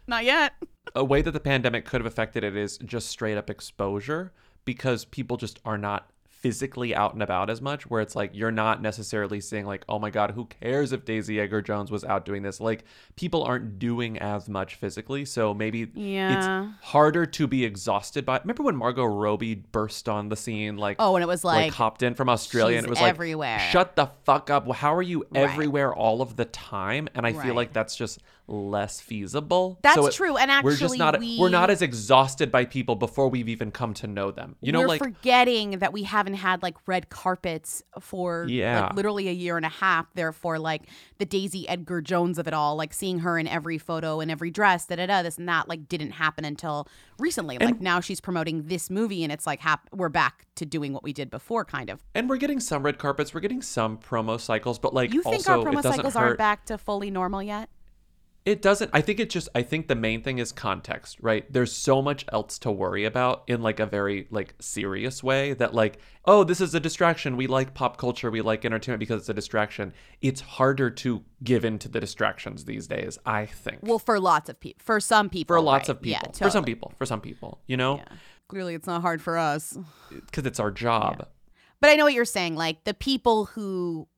yet. a way that the pandemic could have affected it is just straight up exposure, because people just are not physically out and about as much, where it's like you're not necessarily seeing like, oh my God, who cares if Daisy Edgar-Jones was out doing this? Like, people aren't doing as much physically, so maybe it's harder to be exhausted by it. Remember when Margot Robbie burst on the scene, like, oh, and it was like hopped in from Australia, and it was everywhere. Like, shut the fuck up. How are you everywhere all of the time? And I feel like that's just less feasible. That's so true. And actually, we're not as exhausted by people before we've even come to know them. You know, we're like forgetting that we haven't had like red carpets for like literally a year and a half. Therefore, like the Daisy Edgar-Jones of it all, like seeing her in every photo and every dress, this and that, like didn't happen until recently. And like now she's promoting this movie, and it's like we're back to doing what we did before, kind of. And we're getting some red carpets, we're getting some promo cycles, but like you think also, our promo cycles aren't back to fully normal yet. It doesn't. I think the main thing is context, right? There's so much else to worry about in like a very like serious way that like, oh, this is a distraction. We like pop culture. We like entertainment because it's a distraction. It's harder to give in to the distractions these days, I think. Well, for lots of people. For some people. For lots of people. Yeah, totally. For some people, you know? Yeah. Clearly, it's not hard for us. Because it's our job. Yeah. But I know what you're saying. Like the people who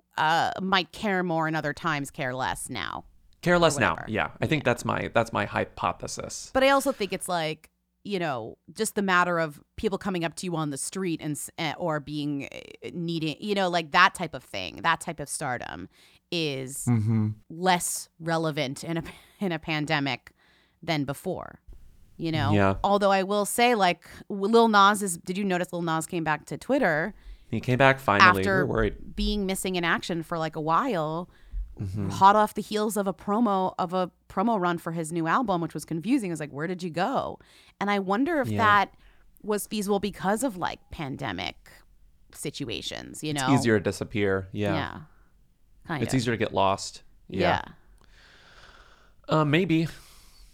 might care more in other times care less now. Care less now. Yeah. I think that's my hypothesis. But I also think it's like, you know, just the matter of people coming up to you on the street and or being needing, you know, like that type of thing, that type of stardom is less relevant in a pandemic than before, you know? Yeah. Although I will say, like, Lil Nas did you notice Lil Nas came back to Twitter? He came back finally. After being missing in action for like a while. Hot off the heels of a promo run for his new album, which was confusing. It was like, where did you go? And I wonder if that was feasible because of like pandemic situations, you know? It's easier to disappear. Yeah. Yeah. It's easier to get lost. Yeah. Maybe.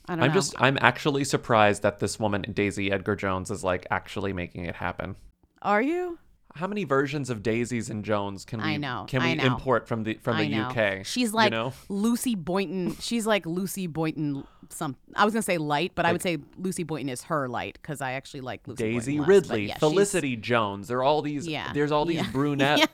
I don't know. I'm actually surprised that this woman, Daisy Edgar-Jones, is like actually making it happen. Are you? How many versions of Daisies and Jones can we import from the UK? She's like, you know? Lucy Boynton. She's like Lucy Boynton. I was gonna say light, but like, I would say Lucy Boynton is her light, because I actually like Lucy Daisy Boynton Ridley, less, Felicity Jones. There are all these. Yeah, there's all these brunette,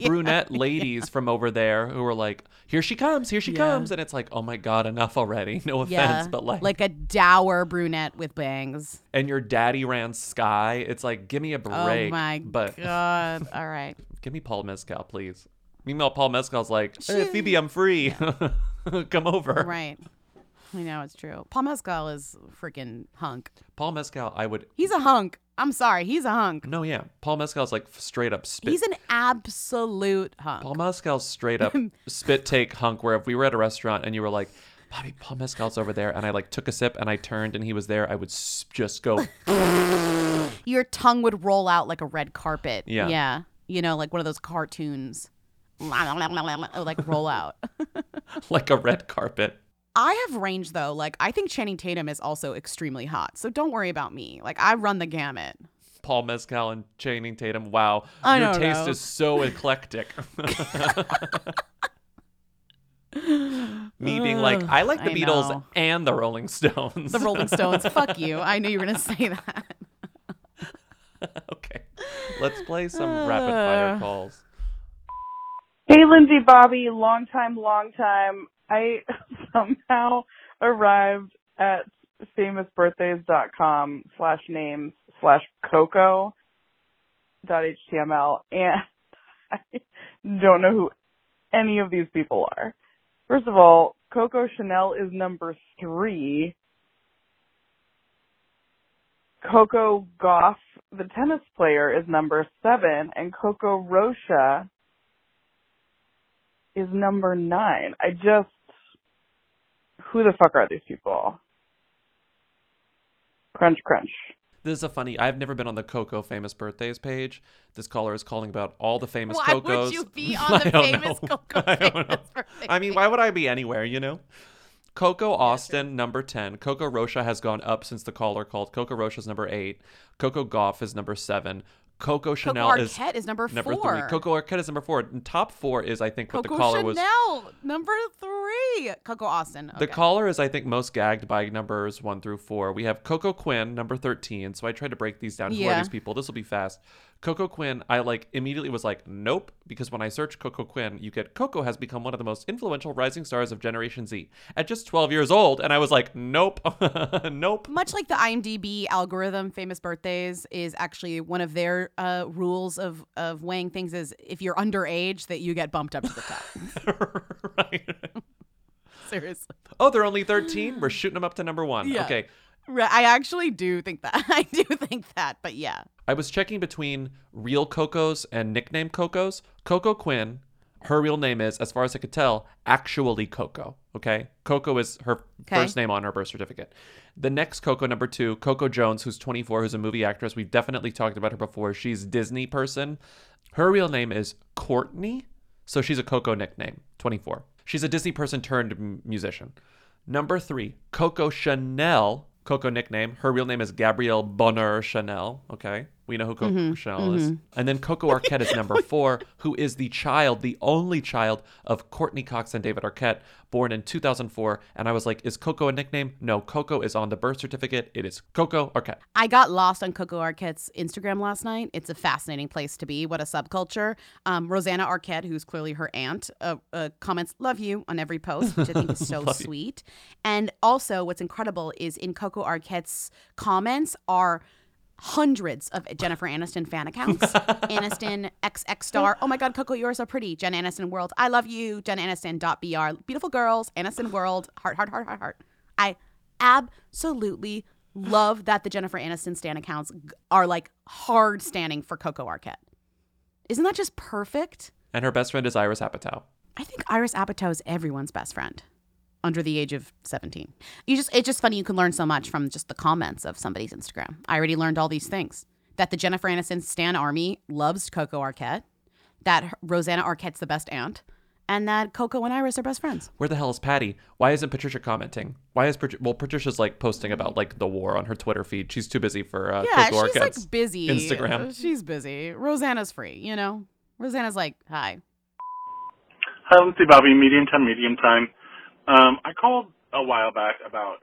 brunette ladies from over there who are like, here she comes, and it's like, oh my God, enough already. No offense, but like a dour brunette with bangs. And your daddy ran Sky. It's like, give me a break. Oh my God. God, all right. Give me Paul Mescal, please. Meanwhile, Paul Mescal's like, hey, Phoebe, I'm free. Yeah. Come over. Right. I know, it's true. Paul Mescal is freaking hunk. Paul Mescal, He's a hunk. I'm sorry. He's a hunk. No, yeah. Paul Mescal's like straight up spit. He's an absolute hunk. Paul Mescal's straight up spit take hunk, where if we were at a restaurant and you were like, Bobby, Paul Mescal's over there, and I like took a sip and I turned and he was there, I would just go... Your tongue would roll out like a red carpet. Yeah. Yeah. You know, like one of those cartoons. Like roll out. Like a red carpet. I have range, though. Like, I think Channing Tatum is also extremely hot. So don't worry about me. Like, I run the gamut. Paul Mescal and Channing Tatum. Wow. Your taste is so eclectic. Me being like, I like the Beatles and the Rolling Stones. The Rolling Stones. Fuck you. I knew you were going to say that. Okay, let's play some rapid fire calls. Hey, Lindsay, Bobby, long time. I somehow arrived at famousbirthdays.com/names/coco.html, and I don't know who any of these people are. First of all, Coco Chanel is number 3. Coco Gauff, the tennis player, is number 7, and Coco Rocha is number 9. Who the fuck are these people? Crunch, crunch. This is I've never been on the Coco Famous Birthdays page. This caller is calling about all the famous Cocos. Why would you be on the famous Coco Famous Birthdays? I mean, why would I be anywhere, you know? Coco Austin, number 10. Coco Rocha has gone up since the caller called. Coco Rocha is number 8. Coco Gauff is number 7. Coco Chanel is number 4. Coco Arquette is number 4. And top 4 is, I think, what Coco the caller Chanel, was. Coco Chanel, number 3. Coco Austin. Okay. The caller is, I think, most gagged by numbers 1 through 4. We have Coco Quinn, number 13. So I tried to break these down. Yeah. Who are these people? This will be fast. Coco Quinn, I immediately was like, nope, because when I search Coco Quinn, you get Coco has become one of the most influential rising stars of Generation Z at just 12 years old. And I was like, nope, nope. Much like the IMDb algorithm, famous birthdays is actually one of their rules of weighing things is if you're underage that you get bumped up to the top. Right. Seriously. Oh, they're only 13. We're shooting them up to number 1. Yeah. Okay. I actually do think that. I do think that, but yeah. I was checking between real Cocos and nickname Cocos. Coco Quinn, her real name is, as far as I could tell, actually Coco, okay? Coco is her first name on her birth certificate. The next Coco, number 2, Coco Jones, who's 24, who's a movie actress. We've definitely talked about her before. She's a Disney person. Her real name is Courtney, so she's a Coco nickname, 24. She's a Disney person turned musician. Number 3, Coco Chanel, Coco nickname. Her real name is Gabrielle Bonheur Chanel. Okay. We know who Coco Chanel is. And then Coco Arquette is number 4, who is the child, the only child of Courtney Cox and David Arquette, born in 2004. And I was like, is Coco a nickname? No, Coco is on the birth certificate. It is Coco Arquette. I got lost on Coco Arquette's Instagram last night. It's a fascinating place to be. What a subculture. Rosanna Arquette, who's clearly her aunt, comments, love you, on every post, which I think is so sweet. And also what's incredible is in Coco Arquette's comments are hundreds of Jennifer Aniston fan accounts. Aniston XX star. Oh my God, Coco, you're so pretty. Jen Aniston world. I love you. Jen Aniston.br. Beautiful girls. Aniston world. Heart, heart, heart, heart, heart. I absolutely love that the Jennifer Aniston stan accounts are like hard standing for Coco Arquette. Isn't that just perfect? And her best friend is Iris Apatow. I think Iris Apatow is everyone's best friend under the age of 17. It's just funny. You can learn so much from just the comments of somebody's Instagram. I already learned all these things. That the Jennifer Aniston stan army loves Coco Arquette. That Rosanna Arquette's the best aunt. And that Coco and Iris are best friends. Where the hell is Patty? Why isn't Patricia commenting? Why is Patricia's posting about the war on her Twitter feed. She's too busy for Coco Arquette's busy. Instagram. She's busy. Rosanna's free, you know? Rosanna's hi. Hi, Lindsay Bobby. Medium time. I called a while back about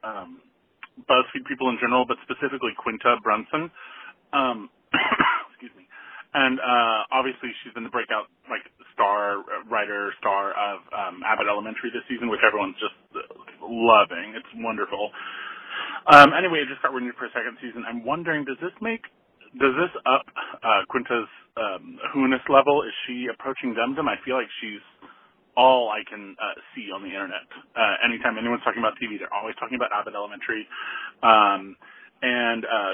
BuzzFeed people in general, but specifically Quinta Brunson. Excuse me. And obviously she's been the breakout star of Abbott Elementary this season, which everyone's just loving. It's wonderful. Anyway, I just got renewed for a second season. I'm wondering, does this up Quinta's who-ness level? Is she approaching Dumdum? I feel like she's all I can see on the internet. Anytime anyone's talking about TV, they're always talking about Abbott Elementary and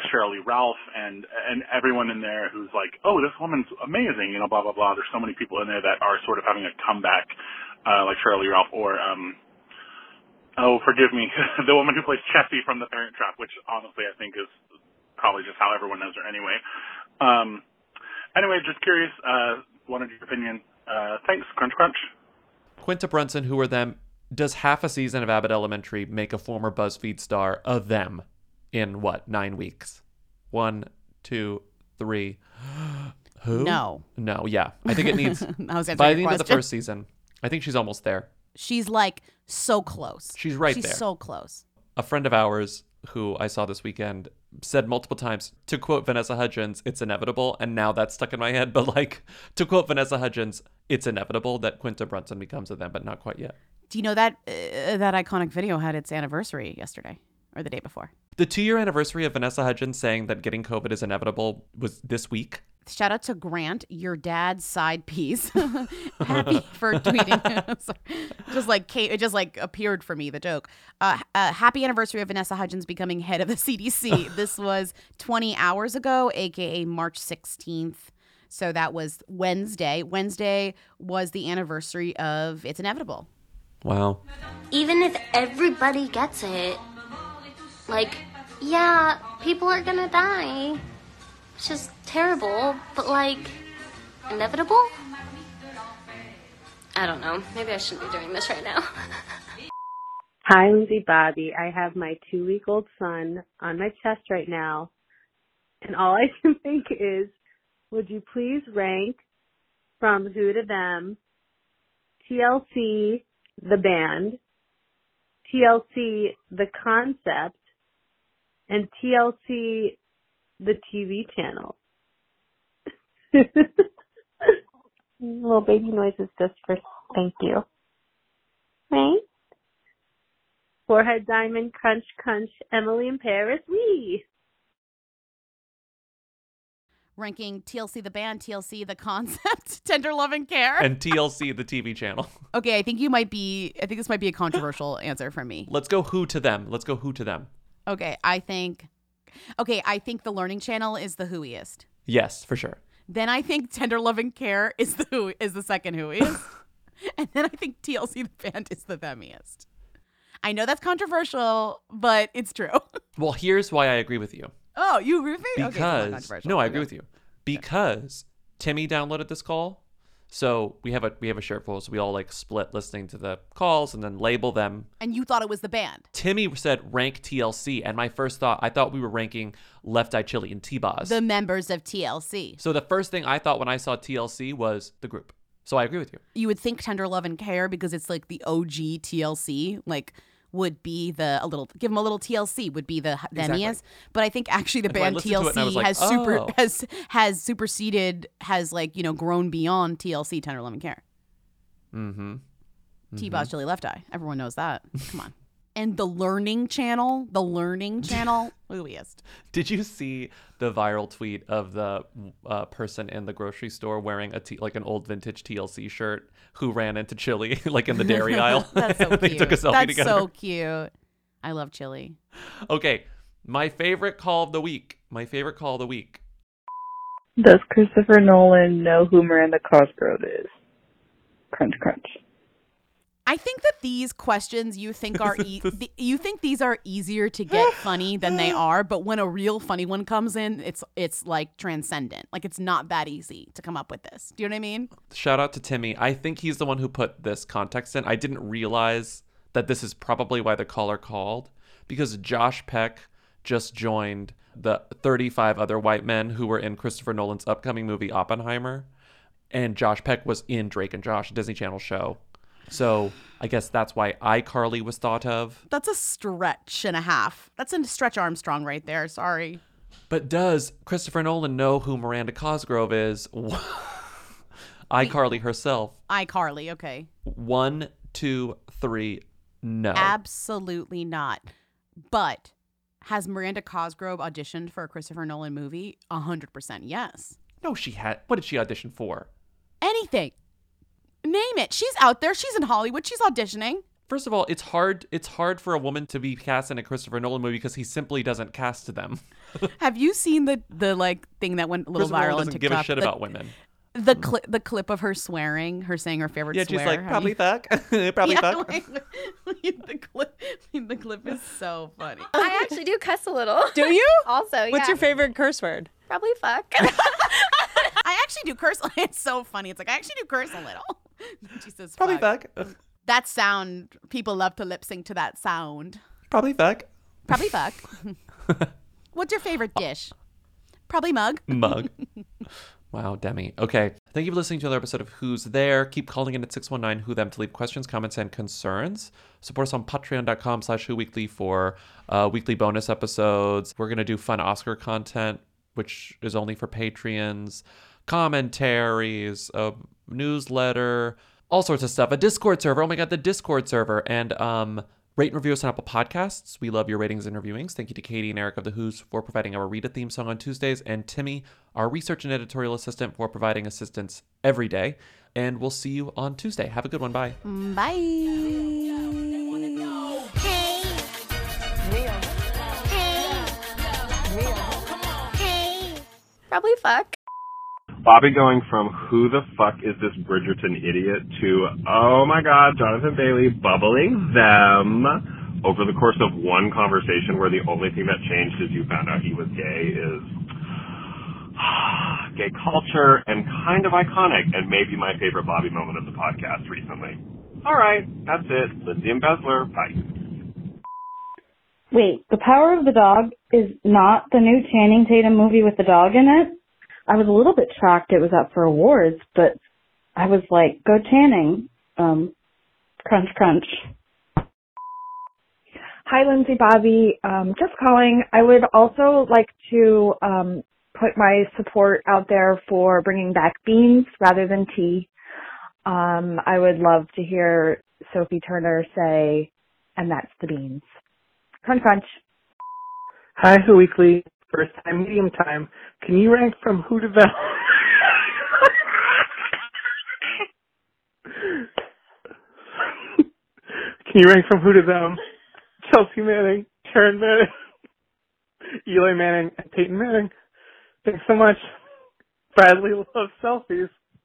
Cheryl Lee Ralph and everyone in there who's oh, this woman's amazing, you know, blah, blah, blah. There's so many people in there that are sort of having a comeback, like Cheryl Lee Ralph or, forgive me, the woman who plays Chessie from The Parent Trap, which honestly I think is probably just how everyone knows her anyway. Anyway, just curious, wanted your opinion. Thanks, crunch, crunch. Quinta Brunson, who are them? Does half a season of Abbott Elementary make a former BuzzFeed star of them in what, 9 weeks? 1, 2, 3. Who? No. Yeah. I think it needs by the end of the first season. I think she's almost there. She's so close. She's there. She's so close. A friend of ours who I saw this weekend said multiple times, to quote Vanessa Hudgens, it's inevitable. And now that's stuck in my head. But to quote Vanessa Hudgens, it's inevitable that Quinta Brunson becomes a them, but not quite yet. Do you know that that iconic video had its anniversary yesterday or the day before? The 2-year anniversary of Vanessa Hudgens saying that getting COVID is inevitable was this week. Shout out to Grant, your dad's side piece. Happy for tweeting. It just appeared for me, the joke. Happy anniversary of Vanessa Hudgens becoming head of the CDC. This was 20 hours ago, aka March 16th. So that was Wednesday. Wednesday was the anniversary of It's Inevitable. Wow. Even if everybody gets it, yeah, people are gonna die. It's just terrible, but inevitable? I don't know. Maybe I shouldn't be doing this right now. Hi, Lindsay Bobby. I have my 2-week-old son on my chest right now, and all I can think is, would you please rank from Who to Them, TLC, the band, TLC, the concept, and TLC, the TV channel? Little baby noises just for thank you. Right? Forehead Diamond, Crunch Crunch, Emily in Paris, Wee! Ranking TLC the band, TLC the concept, Tender Love and Care, and TLC the TV channel. Okay, I think this might be a controversial answer from me. Let's go Who to Them. Okay, I think the Learning Channel is the Whoiest. Yes, for sure. Then I think Tender Love and Care is the second Whoiest. And then I think TLC the band is the Themiest. I know that's controversial, but it's true. Well, here's why I agree with you. Oh, you agree with me? Because I agree with you. Because Timmy downloaded this call, so we have a shared folder. So we all like split listening to the calls and then label them. And you thought it was the band. Timmy said rank TLC, and my first thought, I thought we were ranking Left Eye Chili and T-Boz, the members of TLC. So the first thing I thought when I saw TLC was the group. So I agree with you. You would think Tender Love and Care because it's like the OG TLC, like. Would be the TLC would be the Themiest, exactly. But I think actually the band TLC has superseded, has like, you know, grown beyond TLC Tender Love and Care. Mm-hmm. T-Boz Chili Left Eye, everyone knows that. Come on. And the Learning Channel, Whoiest. Did you see the viral tweet of the person in the grocery store wearing an old vintage TLC shirt who ran into Chili like in the dairy aisle? That's so cute. They took a selfie together. That's so cute. I love Chili. Okay, my favorite call of the week. Does Christopher Nolan know who Miranda Cosgrove is? Crunch, crunch. I think that these questions you think these are easier to get funny than they are, but when a real funny one comes in, it's like transcendent. Like it's not that easy to come up with this. Do you know what I mean? Shout out to Timmy. I think he's the one who put this context in. I didn't realize that this is probably why the caller called, because Josh Peck just joined the 35 other white men who were in Christopher Nolan's upcoming movie Oppenheimer, and Josh Peck was in Drake and Josh, a Disney Channel show. So I guess that's why iCarly was thought of. That's a stretch and a half. That's a Stretch Armstrong right there. Sorry. But does Christopher Nolan know who Miranda Cosgrove is? iCarly herself. iCarly, okay. 1, 2, 3, no. Absolutely not. But has Miranda Cosgrove auditioned for a Christopher Nolan movie? 100% yes. No, she had. What did she audition for? Anything. Name it. She's out there. She's in Hollywood. She's auditioning. First of all, it's hard for a woman to be cast in a Christopher Nolan movie because he simply doesn't cast to them. Have you seen the like thing that went a little viral on TikTok? Doesn't give a shit about women. The clip of her swearing, her saying her favorite swear. Yeah, she's like, probably fuck. Probably fuck. The clip is so funny. I actually do cuss a little. Do you? Also, yeah. What's your favorite curse word? Probably fuck. I actually do curse. It's so funny. It's like, I actually do curse a little. She says probably fuck. That sound, people love to lip sync to that sound. Probably fuck. Probably fuck. What's your favorite dish? Probably mug. Mug. Wow, Demi. Okay. Thank you for listening to another episode of Who's There. Keep calling in at 619 Who Them to leave questions, comments, and concerns. Support us on patreon.com/whoweekly for weekly bonus episodes. We're going to do fun Oscar content, which is only for Patreons, commentaries, a newsletter, all sorts of stuff, a Discord server. Oh my God, the Discord server. And rate and review us on Apple Podcasts. We love your ratings and reviewings. Thank you to Katie and Eric of The Who's for providing our Rita theme song on Tuesdays, and Timmy, our research and editorial assistant, for providing assistance every day. And we'll see you on Tuesday. Have a good one. Bye. Bye. Probably fuck. Bobby going from who the fuck is this Bridgerton idiot to, oh my God, Jonathan Bailey bubbling them over the course of one conversation where the only thing that changed is you found out he was gay is gay culture and kind of iconic and maybe my favorite Bobby moment of the podcast recently. All right, that's it. Lindsay and Besler, bye. Wait, The Power of the Dog is not the new Channing Tatum movie with the dog in it? I was a little bit shocked it was up for awards, but I was like, go Channing. Crunch, crunch. Hi, Lindsay Bobby. Just calling. I would also like to put my support out there for bringing back beans rather than tea. I would love to hear Sophie Turner say, and that's the beans. Crunch, crunch. Hi, Who Weekly. First time, medium time. Can you rank from who to Val? Can you rank from who to them? Chelsea Manning, Karen Manning, Eli Manning, and Peyton Manning. Thanks so much. Bradley loves selfies.